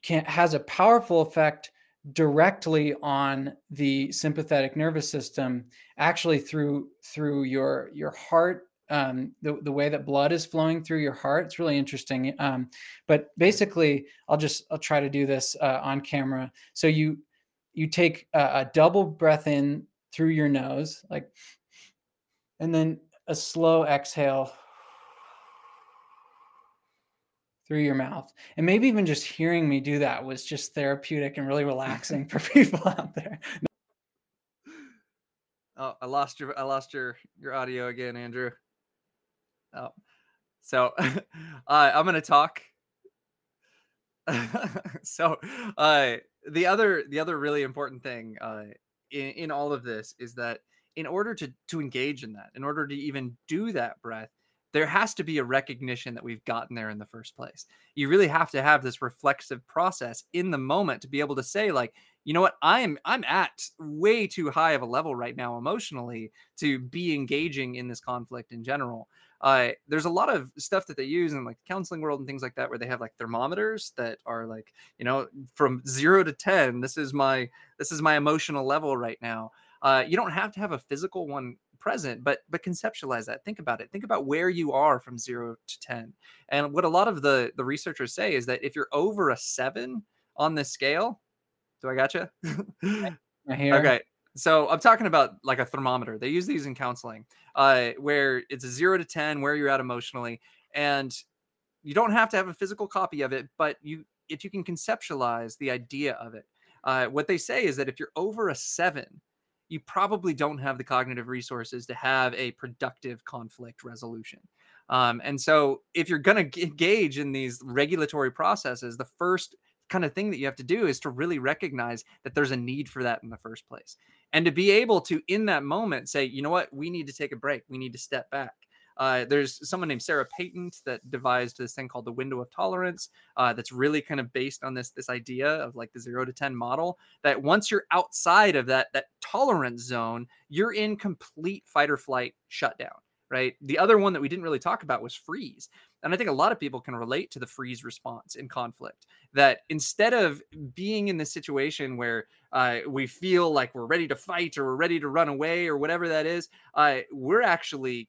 can has a powerful effect directly on the sympathetic nervous system, actually through through your your heart. Um, the, the way that blood is flowing through your heart. It's really interesting. Um, but basically I'll just, I'll try to do this, uh, on camera. So you, you take a, a double breath in through your nose, like, and then a slow exhale through your mouth. And maybe even just hearing me do that was just therapeutic and really relaxing for people out there. Oh, I lost your, I lost your, your audio again, Andrew. Oh, so uh, I'm going to talk. so uh, the other the other really important thing uh, in, in all of this is that in order to to engage in that, in order to even do that breath, there has to be a recognition that we've gotten there in the first place. You really have to have this reflexive process in the moment to be able to say like, you know what, I'm I'm at way too high of a level right now emotionally to be engaging in this conflict in general. Uh, there's a lot of stuff that they use in like the counseling world and things like that, where they have like thermometers that are like, you know, from zero to ten, this is my, this is my emotional level right now. Uh, you don't have to have a physical one present, but, but conceptualize that. Think about it. Think about where you are from zero to ten. And what a lot of the, the researchers say is that if you're over a seven on this scale, do I gotcha? I hear. Okay. So I'm talking about like a thermometer. They use these in counseling, uh, where it's a zero to ten, where you're at emotionally, and you don't have to have a physical copy of it, but you, if you can conceptualize the idea of it, uh, what they say is that if you're over a seven, you probably don't have the cognitive resources to have a productive conflict resolution. Um, and so if you're going to engage in these regulatory processes, the first kind of thing that you have to do is to really recognize that there's a need for that in the first place. And to be able to, in that moment, say, you know what, we need to take a break. We need to step back. Uh, there's someone named Sarah Patent that devised this thing called the window of tolerance. Uh, that's really kind of based on this, this idea of like the zero to ten model, that once you're outside of that, that tolerance zone, you're in complete fight or flight shutdown, right? The other one that we didn't really talk about was freeze. And I think a lot of people can relate to the freeze response in conflict, that instead of being in this situation where uh, we feel like we're ready to fight or we're ready to run away or whatever that is, uh, we're actually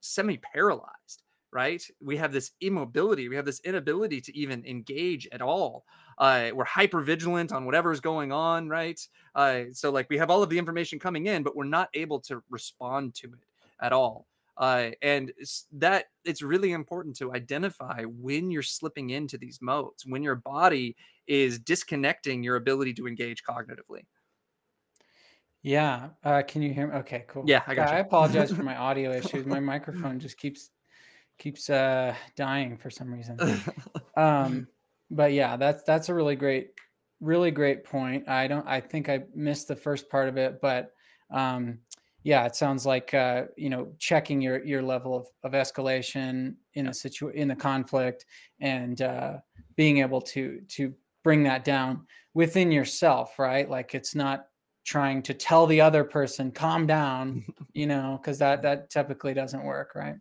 semi-paralyzed, right? We have this immobility. We have this inability to even engage at all. Uh, we're hyper-vigilant on whatever's going on, right? Uh, so like we have all of the information coming in, but we're not able to respond to it at all. Uh, and that it's really important to identify when you're slipping into these modes, when your body is disconnecting your ability to engage cognitively. Yeah. Uh, can you hear me? Okay, cool. Yeah, I got uh, you. I apologize for my audio issues. My microphone just keeps keeps uh, dying for some reason. Um, but yeah, that's that's a really great, really great point. I don't. I think I missed the first part of it, but um, yeah, it sounds like uh, you know checking your your level of, of escalation in a situ in the conflict and uh, being able to to bring that down within yourself, right? Like it's not trying to tell the other person, calm down, you know, because that, that typically doesn't work. Right.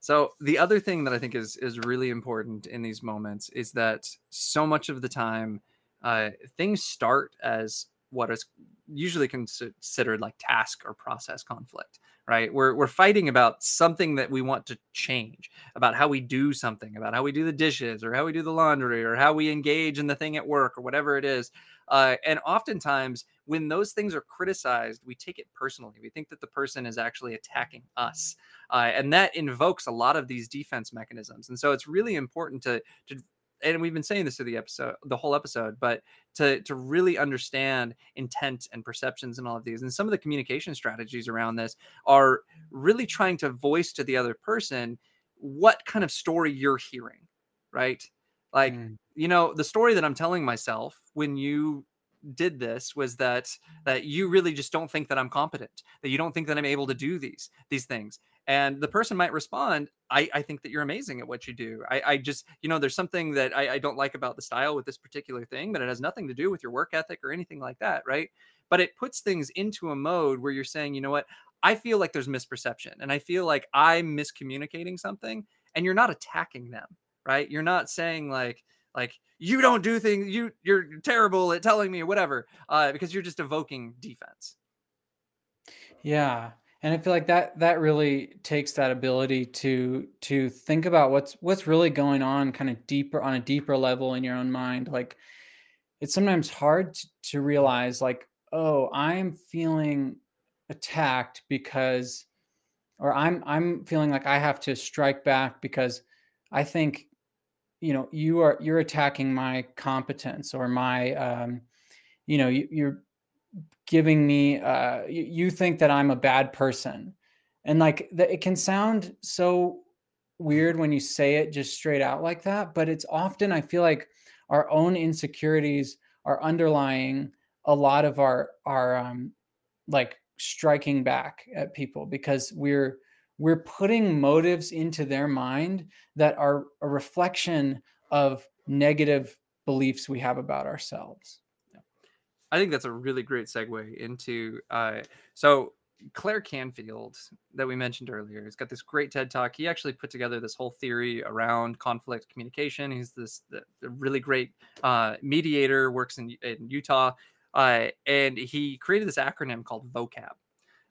So the other thing that I think is, is really important in these moments is that so much of the time uh, things start as what is usually considered like task or process conflict, right? We're, we're fighting about something that we want to change, about how we do something, about how we do the dishes or how we do the laundry or how we engage in the thing at work or whatever it is. Uh, and oftentimes when those things are criticized, we take it personally. We think that the person is actually attacking us. Uh, and that invokes a lot of these defense mechanisms. And so it's really important to, to, and we've been saying this through the episode, the whole episode, but to, to really understand intent and perceptions and all of these. And some of the communication strategies around this are really trying to voice to the other person what kind of story you're hearing, right? Like, mm. you know, the story that I'm telling myself when you did this was that that you really just don't think that I'm competent, that you don't think that I'm able to do these these things. And the person might respond, I, I think that you're amazing at what you do. I, I just, you know, there's something that I, I don't like about the style with this particular thing, but it has nothing to do with your work ethic or anything like that, right? But it puts things into a mode where you're saying, you know what, I feel like there's misperception and I feel like I'm miscommunicating something, and you're not attacking them. Right. You're not saying like, like you don't do things, you you're terrible at telling me or whatever, uh, because you're just evoking defense. Yeah. And I feel like that, that really takes that ability to, to think about what's, what's really going on kind of deeper on a deeper level in your own mind. Like it's sometimes hard to, to realize like, oh, I'm feeling attacked because, or I'm, I'm feeling like I have to strike back because I think, you know, you are, you're attacking my competence or my, um, you know, you, you're giving me, uh, you, you think that I'm a bad person. And like, the, it can sound so weird when you say it just straight out like that, but it's often, I feel like our own insecurities are underlying a lot of our, our, um, like striking back at people because we're, we're putting motives into their mind that are a reflection of negative beliefs we have about ourselves. I think that's a really great segue into, uh, so Claire Canfield that we mentioned earlier has got this great TED Talk. He actually put together this whole theory around conflict communication. He's this the, the really great uh, mediator, works in, in Utah, uh, and he created this acronym called VOCAB.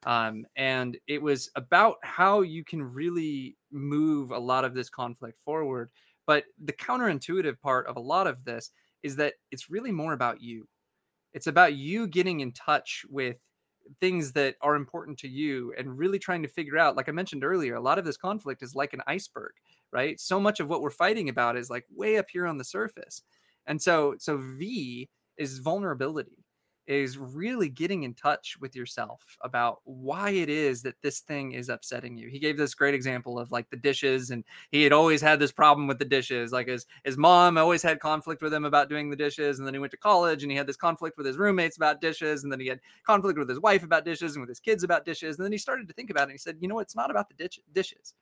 Um, and it was about how you can really move a lot of this conflict forward. But the counterintuitive part of a lot of this is that it's really more about you. It's about you getting in touch with things that are important to you and really trying to figure out, like I mentioned earlier, a lot of this conflict is like an iceberg, right? So much of what we're fighting about is like way up here on the surface. And so, so V is vulnerability. Is really getting in touch with yourself about why it is that this thing is upsetting you. He gave this great example of like the dishes, and he had always had this problem with the dishes. Like his, his mom always had conflict with him about doing the dishes. And then he went to college and he had this conflict with his roommates about dishes. And then he had conflict with his wife about dishes and with his kids about dishes. And then he started to think about it. And he said, you know, it's not about the ditch- dishes.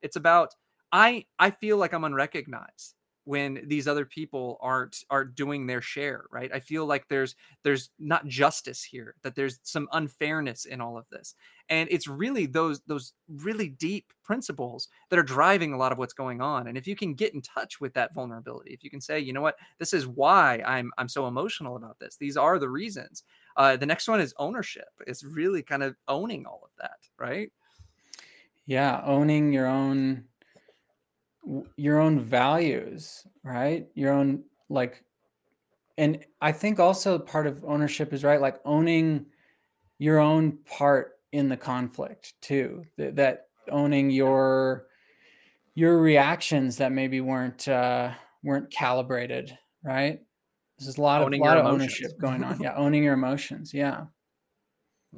It's about, I, I feel like I'm unrecognized when these other people aren't aren't doing their share, right? I feel like there's there's not justice here, that there's some unfairness in all of this. And it's really those those really deep principles that are driving a lot of what's going on. And if you can get in touch with that vulnerability, if you can say, you know what, this is why I'm I'm so emotional about this. These are the reasons. Uh, the next one is ownership. It's really kind of owning all of that, right? Yeah, owning your own your own values, right? Your own, like, and I think also part of ownership is right. Like owning your own part in the conflict too, that, that owning your, your reactions that maybe weren't, uh, weren't calibrated. Right. This is a lot of, lot of ownership going on. Yeah. Owning your emotions. Yeah.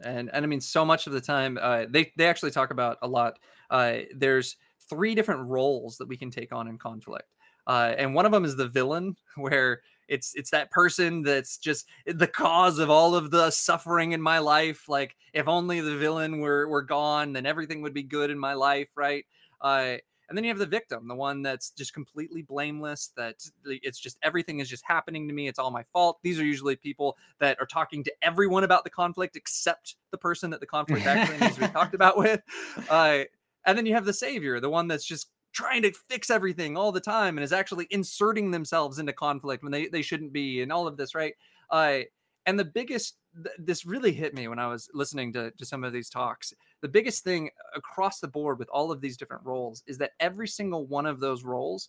And, and I mean, so much of the time, uh, they, they actually talk about a lot. Uh, there's three different roles that we can take on in conflict. Uh, and one of them is the villain, where it's, it's that person that's just the cause of all of the suffering in my life. Like, if only the villain were, were gone, then everything would be good in my life. Right. Uh, and then you have the victim, the one that's just completely blameless, that it's just, everything is just happening to me. It's all my fault. These are usually people that are talking to everyone about the conflict, except the person that the conflict actually needs to be talked about with. Uh, and then you have the savior, the one that's just trying to fix everything all the time and is actually inserting themselves into conflict when they, they shouldn't be, and all of this, right? Uh, and the biggest, th- this really hit me when I was listening to, to some of these talks. The biggest thing across the board with all of these different roles is that every single one of those roles,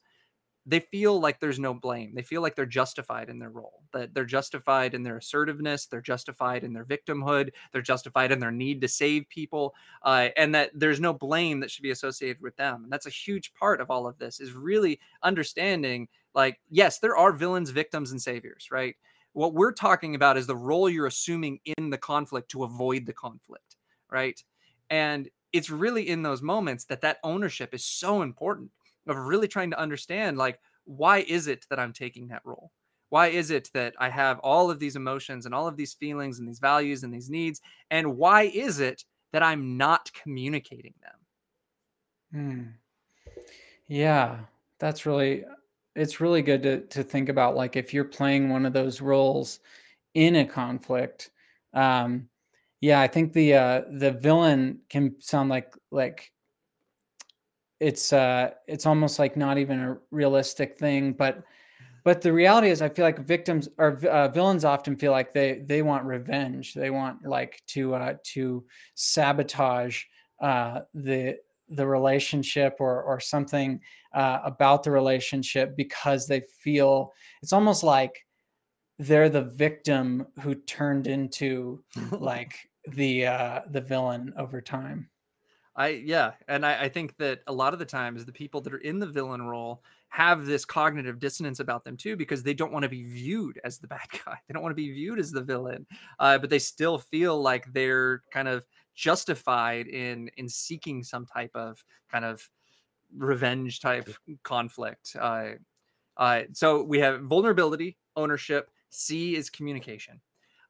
they feel like there's no blame. They feel like they're justified in their role, that they're justified in their assertiveness. They're justified in their victimhood. They're justified in their need to save people, uh, and that there's no blame that should be associated with them. And that's a huge part of all of this, is really understanding, like, yes, there are villains, victims, and saviors, right? What we're talking about is the role you're assuming in the conflict to avoid the conflict, right? And it's really in those moments that that ownership is so important, of really trying to understand, like, why is it that I'm taking that role? Why is it that I have all of these emotions and all of these feelings and these values and these needs? And why is it that I'm not communicating them? Hmm. Yeah, that's really, it's really good to, to think about, like, if you're playing one of those roles in a conflict. Um, yeah, I think the, uh, the villain can sound like, like, it's uh it's almost like not even a realistic thing, but but the reality is, I feel like victims or uh, villains often feel like they they want revenge. They want, like, to uh to sabotage uh the the relationship or or something uh about the relationship, because they feel it's almost like they're the victim who turned into like the uh the villain over time. I, yeah. And I, I think that a lot of the times the people that are in the villain role have this cognitive dissonance about them too, because they don't want to be viewed as the bad guy. They don't want to be viewed as the villain, uh, but they still feel like they're kind of justified in, in seeking some type of kind of revenge type conflict. Uh, uh, so we have vulnerability, ownership. C is communication.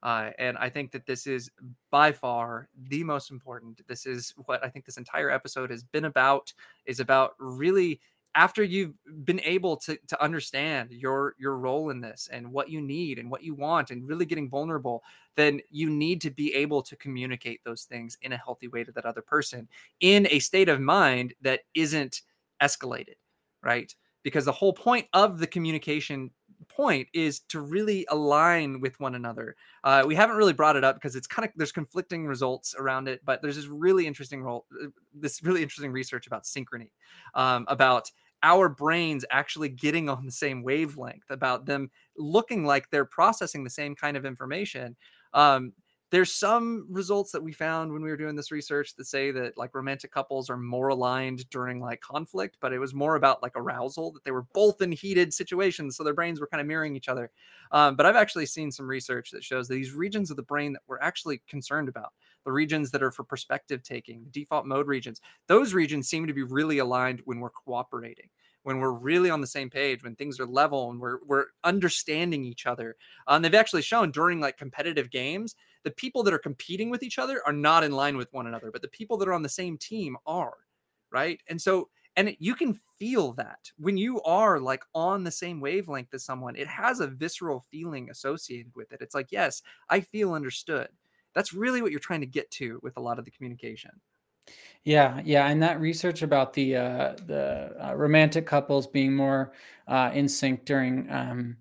Uh, and I think that this is by far the most important. This is what I think this entire episode has been about, is about really, after you've been able to, to understand your, your role in this and what you need and what you want, and really getting vulnerable, then you need to be able to communicate those things in a healthy way to that other person, in a state of mind that isn't escalated, right? Because the whole point of the communication point is to really align with one another. Uh, we haven't really brought it up because it's kind of, there's conflicting results around it, but there's this really interesting role, this really interesting research about synchrony, um, about our brains actually getting on the same wavelength, about them looking like they're processing the same kind of information. Um, There's some results that we found when we were doing this research that say that, like, romantic couples are more aligned during, like, conflict, but it was more about, like, arousal, that they were both in heated situations, so their brains were kind of mirroring each other. Um, but I've actually seen some research that shows that these regions of the brain that we're actually concerned about, the regions that are for perspective taking, the default mode regions, those regions seem to be really aligned when we're cooperating, when we're really on the same page, when things are level and we're we're understanding each other. Um, they've actually shown during, like, competitive games, the people that are competing with each other are not in line with one another, but the people that are on the same team are, right? And so, and it, you can feel that when you are, like, on the same wavelength as someone, it has a visceral feeling associated with it. It's like, yes, I feel understood. That's really what you're trying to get to with a lot of the communication. Yeah, yeah, and that research about the uh, the uh, romantic couples being more uh, in sync during um,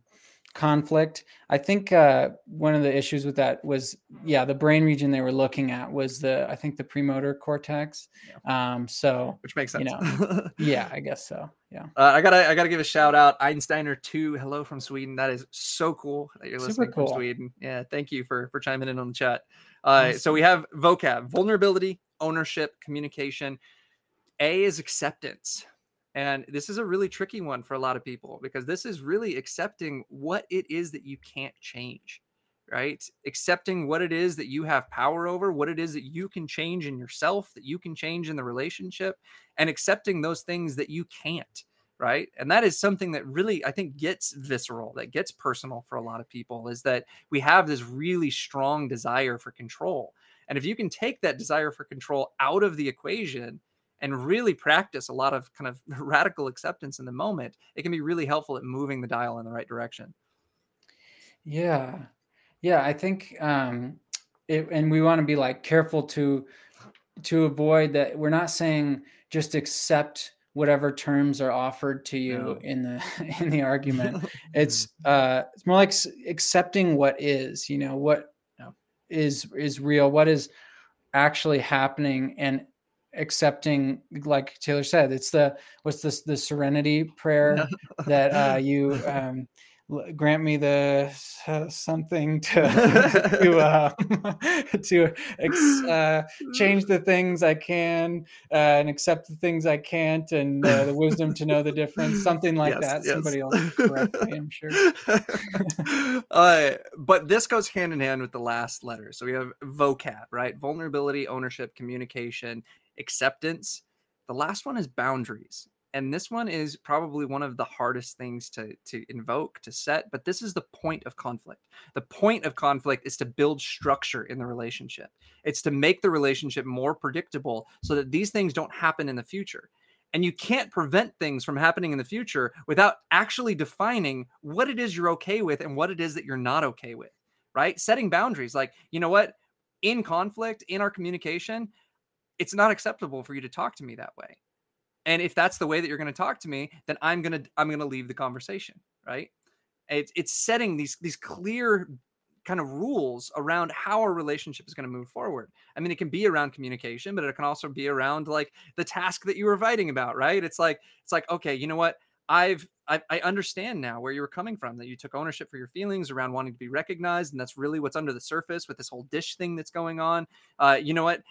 conflict. I think uh, one of the issues with that was, yeah, the brain region they were looking at was the I think the premotor cortex. Yeah. Um, so which makes sense. You know, yeah, I guess so. Yeah, uh, I gotta I gotta give a shout out Einsteiner two. Hello from Sweden. That is so cool that you're listening cool. from Sweden. Yeah, thank you for for chiming in on the chat. Uh, nice. So we have vocab: vulnerability, ownership, communication. A is acceptance. And this is a really tricky one for a lot of people, because this is really accepting what it is that you can't change, right? Accepting what it is that you have power over, what it is that you can change in yourself, that you can change in the relationship, and accepting those things that you can't, right? And that is something that really, I think, gets visceral, that gets personal for a lot of people, is that we have this really strong desire for control. And if you can take that desire for control out of the equation and really practice a lot of kind of radical acceptance in the moment, it can be really helpful at moving the dial in the right direction. Yeah. Yeah. I think, um, it, and we want to be like careful to, to avoid that. We're not saying just accept whatever terms are offered to you no. in the, in the argument. It's, uh, it's more like accepting what is, you know, what no. is, is real, what is actually happening, and accepting, like Taylor said, it's the, what's this, the serenity prayer no. that, uh, you, um, grant me the uh, something to to, uh, to ex- uh, change the things I can uh, and accept the things I can't, and uh, the wisdom to know the difference. Something like yes, that. Yes. Somebody else correct me, I'm sure. uh, but this goes hand in hand with the last letter. So we have vocab, right? Vulnerability, ownership, communication, acceptance. The last one is boundaries. And this one is probably one of the hardest things to, to invoke, to set, but this is the point of conflict. The point of conflict is to build structure in the relationship. It's to make the relationship more predictable so that these things don't happen in the future. And you can't prevent things from happening in the future without actually defining what it is you're okay with and what it is that you're not okay with, right? Setting boundaries, like, you know what, in conflict, in our communication, it's not acceptable for you to talk to me that way. And if that's the way that you're going to talk to me, then I'm going to, I'm going to leave the conversation, right? It's, it's setting these, these clear kind of rules around how our relationship is going to move forward. I mean, it can be around communication, but it can also be around like the task that you were fighting about, right? It's like, it's like, okay, you know what? I've, I, I understand now where you were coming from, that you took ownership for your feelings around wanting to be recognized. And that's really what's under the surface with this whole dish thing that's going on. Uh, you know what?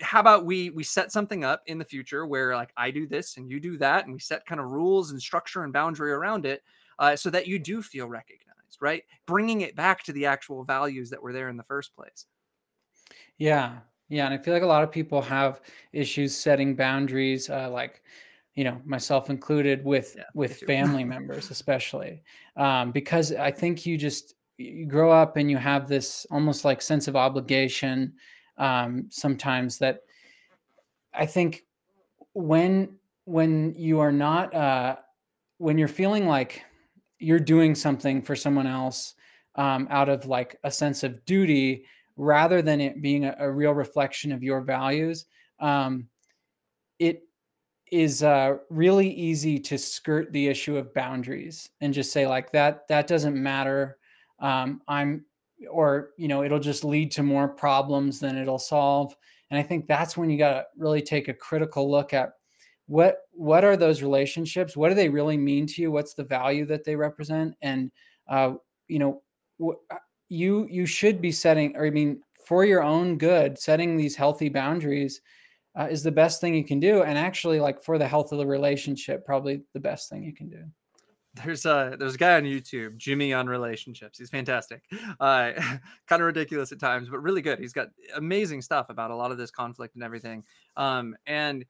How about we we set something up in the future where like I do this and you do that, and we set kind of rules and structure and boundary around it uh, so that you do feel recognized, right? Bringing it back to the actual values that were there in the first place. Yeah. Yeah. And I feel like a lot of people have issues setting boundaries, uh, like, you know, myself included, with, yeah, with family members, especially um, because I think you just, you grow up and you have this almost like sense of obligation Um, sometimes that I think when, when you are not, uh, when you're feeling like you're doing something for someone else, um, out of like a sense of duty, rather than it being a, a real reflection of your values, um, it is, uh, really easy to skirt the issue of boundaries and just say like that, that doesn't matter. Um, I'm, or, you know, it'll just lead to more problems than it'll solve. And I think that's when you got to really take a critical look at what, what are those relationships? What do they really mean to you? What's the value that they represent? And, uh, you know, wh- you, you should be setting, or I mean, for your own good, setting these healthy boundaries uh, is the best thing you can do. And actually, like, for the health of the relationship, probably the best thing you can do. There's a, there's a guy on YouTube, Jimmy on Relationships. He's fantastic. Uh, kind of ridiculous at times, but really good. He's got amazing stuff about a lot of this conflict and everything. Um, and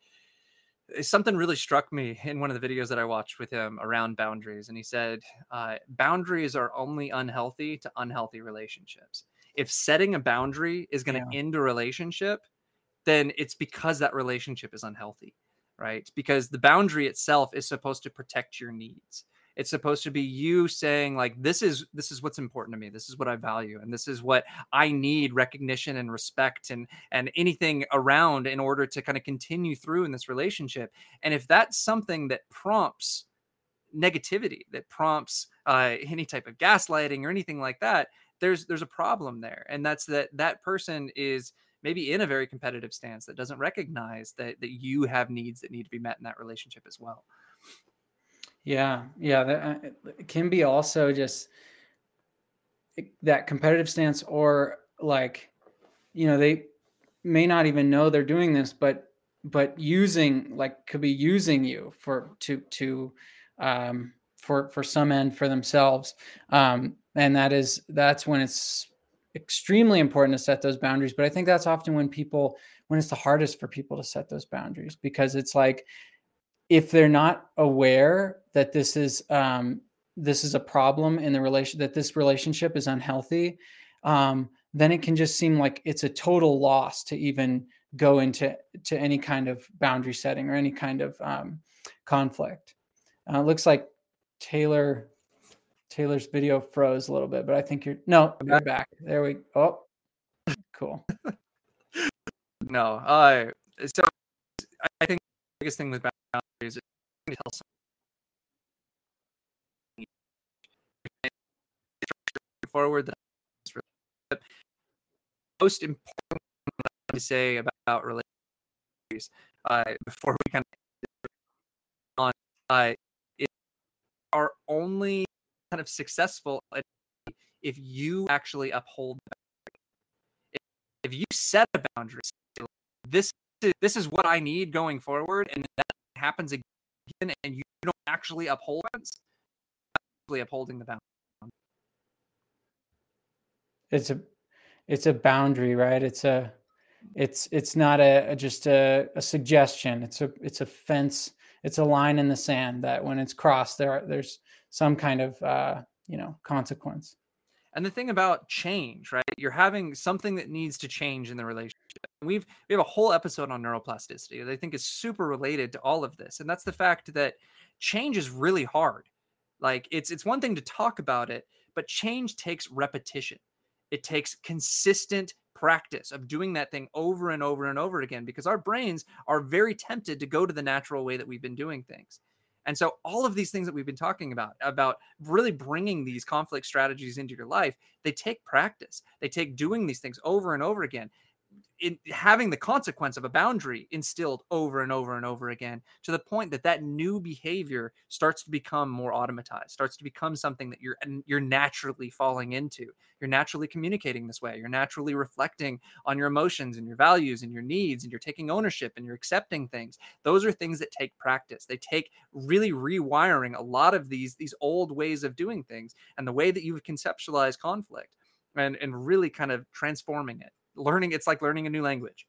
something really struck me in one of the videos that I watched with him around boundaries. And he said, uh, boundaries are only unhealthy to unhealthy relationships. If setting a boundary is going to yeah. end a relationship, then it's because that relationship is unhealthy, right? Because the boundary itself is supposed to protect your needs. It's supposed to be you saying like, this is, this is what's important to me. This is what I value. And this is what I need recognition and respect and, and anything around in order to kind of continue through in this relationship. And if that's something that prompts negativity, that prompts uh, any type of gaslighting or anything like that, there's, there's a problem there. And that's that, that person is maybe in a very competitive stance that doesn't recognize that, that you have needs that need to be met in that relationship as well. Yeah. Yeah. That, it can be also just that competitive stance, or like, you know, they may not even know they're doing this, but, but using like could be using you for, to, to, um, for, for some end for themselves. Um, and that is, that's when it's extremely important to set those boundaries. But I think that's often when people, when it's the hardest for people to set those boundaries, because it's like, if they're not aware that this is, um, this is a problem in the relation, that this relationship is unhealthy, um, then it can just seem like it's a total loss to even go into to any kind of boundary setting or any kind of um, conflict. Uh, it looks like Taylor Taylor's video froze a little bit, but I think you're no you're back. There we go. Oh, cool. no, uh, so I think the biggest thing with boundaries is to tell someone forward that most important thing to say about relationships uh, before we kind of on uh, is are only kind of successful if you actually uphold the boundary. If, if you set a boundary, this is, this is what I need going forward, and that happens again, and you don't actually uphold it, actually upholding the boundary. It's a, it's a boundary, right? It's a, it's, it's not a, a just a, a suggestion. It's a, it's a fence. It's a line in the sand that when it's crossed, there, there's some kind of, uh, you know, consequence. And the thing about change, right? You're having something that needs to change in the relationship. We've, we have a whole episode on neuroplasticity that I think is super related to all of this. And that's the fact that change is really hard. Like it's, it's one thing to talk about it, but change takes repetition. It takes consistent practice of doing that thing over and over and over again, because our brains are very tempted to go to the natural way that we've been doing things. And so all of these things that we've been talking about, about really bringing these conflict strategies into your life, they take practice. They take doing these things over and over again, in having the consequence of a boundary instilled over and over and over again, to the point that that new behavior starts to become more automatized, starts to become something that you're you're naturally falling into. You're naturally communicating this way. You're naturally reflecting on your emotions and your values and your needs, and you're taking ownership and you're accepting things. Those are things that take practice. They take really rewiring a lot of these, these old ways of doing things and the way that you would conceptualize conflict, and, and really kind of transforming it. Learning, it's like learning a new language.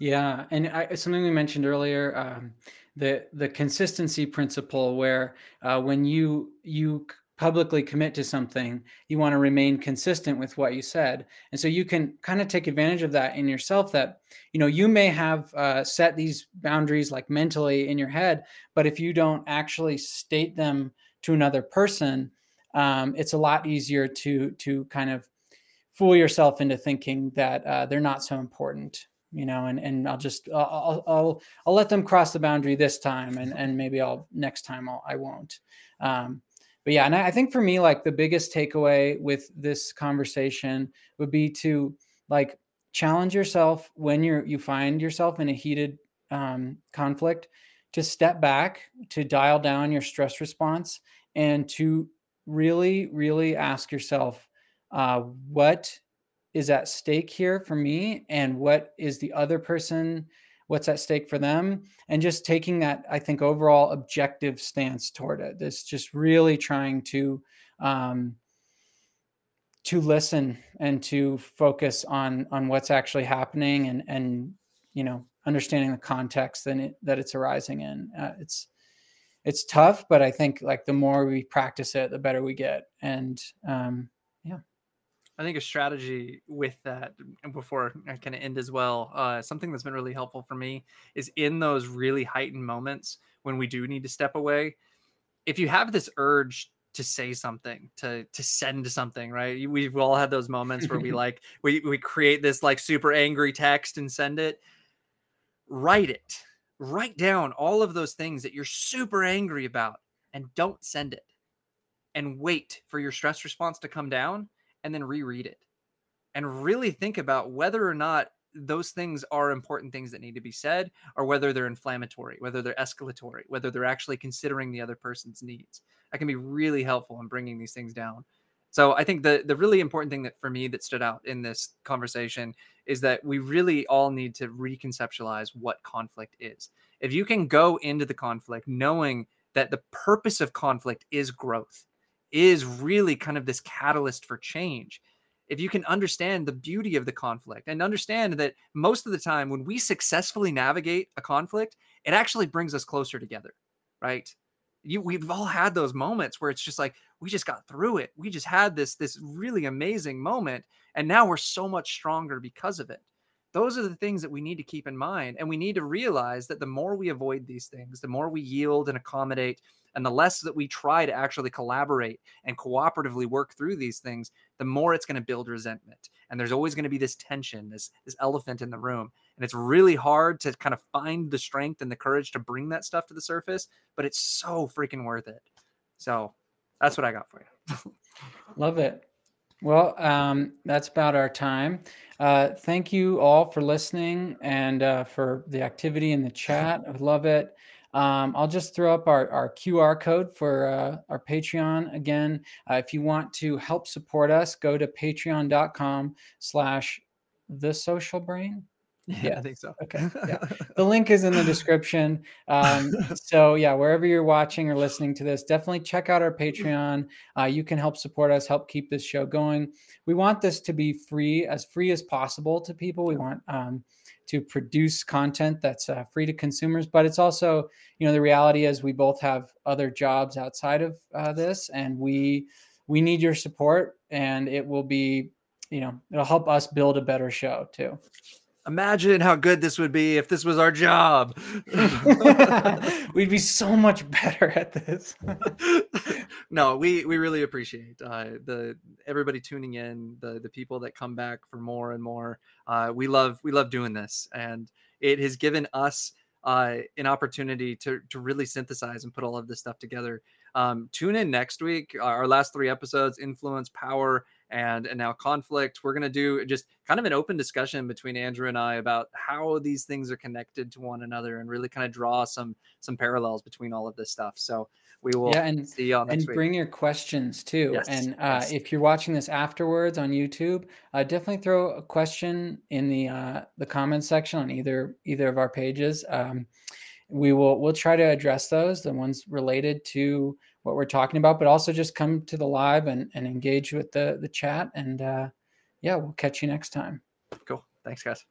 Yeah, and I, something we mentioned earlier, um, the the consistency principle, where uh, when you you publicly commit to something, you want to remain consistent with what you said, and so you can kind of take advantage of that in yourself. That you know you may have uh, set these boundaries like mentally in your head, but if you don't actually state them to another person, um, it's a lot easier to to kind of fool yourself into thinking that uh, they're not so important, you know, and, and I'll just, I'll, I'll, I'll let them cross the boundary this time. And, and maybe I'll next time I'll, I won't. Um, but yeah. And I, I think for me, like the biggest takeaway with this conversation would be to like challenge yourself when you're, you find yourself in a heated um, conflict, to step back, to dial down your stress response, and to really, really ask yourself, Uh, what is at stake here for me, and what is the other person, what's at stake for them? And just taking that, I think, overall objective stance toward it. It's just really trying to, um, to listen and to focus on, on what's actually happening, and, and, you know, understanding the context that, it, that it's arising in. Uh, it's, it's tough, but I think like the more we practice it, the better we get. And, um, yeah. I think a strategy with that, and before I kind of end as well, uh, something that's been really helpful for me is in those really heightened moments when we do need to step away. If you have this urge to say something, to to send something, right? We've all had those moments where we like, we, we create this like super angry text and send it. Write it. Write down all of those things that you're super angry about, and don't send it. And wait for your stress response to come down, and then reread it, and really think about whether or not those things are important things that need to be said, or whether they're inflammatory, whether they're escalatory, whether they're actually considering the other person's needs. That can be really helpful in bringing these things down. So I think the, the really important thing that for me that stood out in this conversation is that we really all need to reconceptualize what conflict is. If you can go into the conflict knowing that the purpose of conflict is growth, is really kind of this catalyst for change, if you can understand the beauty of the conflict and understand that most of the time when we successfully navigate a conflict, it actually brings us closer together, right? You, we've all had those moments where it's just like, we just got through it. We just had this, this really amazing moment. And now we're so much stronger because of it. Those are the things that we need to keep in mind. And we need to realize that the more we avoid these things, the more we yield and accommodate, and the less that we try to actually collaborate and cooperatively work through these things, the more it's going to build resentment. And there's always going to be this tension, this, this elephant in the room. And it's really hard to kind of find the strength and the courage to bring that stuff to the surface, but it's so freaking worth it. So that's what I got for you. Love it. Well, um, that's about our time. Uh, thank you all for listening and uh, for the activity in the chat. I love it. Um, I'll just throw up our, our Q R code for uh, our Patreon. Again, uh, if you want to help support us, go to patreon.com slash the social brain. Yeah, yeah, I think so. Okay. Yeah. The link is in the description. Um, so yeah, wherever you're watching or listening to this, definitely check out our Patreon. Uh, you can help support us, help keep this show going. We want this to be free, as free as possible to people. We want um, to produce content that's uh, free to consumers, but it's also, you know, the reality is we both have other jobs outside of uh, this, and we, we need your support, and it will be, you know, it'll help us build a better show too. Imagine how good this would be if this was our job. We'd be so much better at this. No, we, we really appreciate uh, the everybody tuning in, the the people that come back for more and more. Uh, we love we love doing this, and it has given us uh, an opportunity to to really synthesize and put all of this stuff together. Um, tune in next week. Our last three episodes: influence, power, and and now conflict. We're going to do just kind of an open discussion between Andrew and I about how these things are connected to one another, and really kind of draw some some parallels between all of this stuff. So we will yeah, and, see y'all next and week. And bring your questions too. Yes, and uh, yes. If you're watching this afterwards on YouTube, uh, definitely throw a question in the uh, the comments section on either either of our pages. Um, we will we'll try to address those, the ones related to what we're talking about, but also just come to the live and, and engage with the, the chat. And uh, yeah, we'll catch you next time. Cool. Thanks, guys.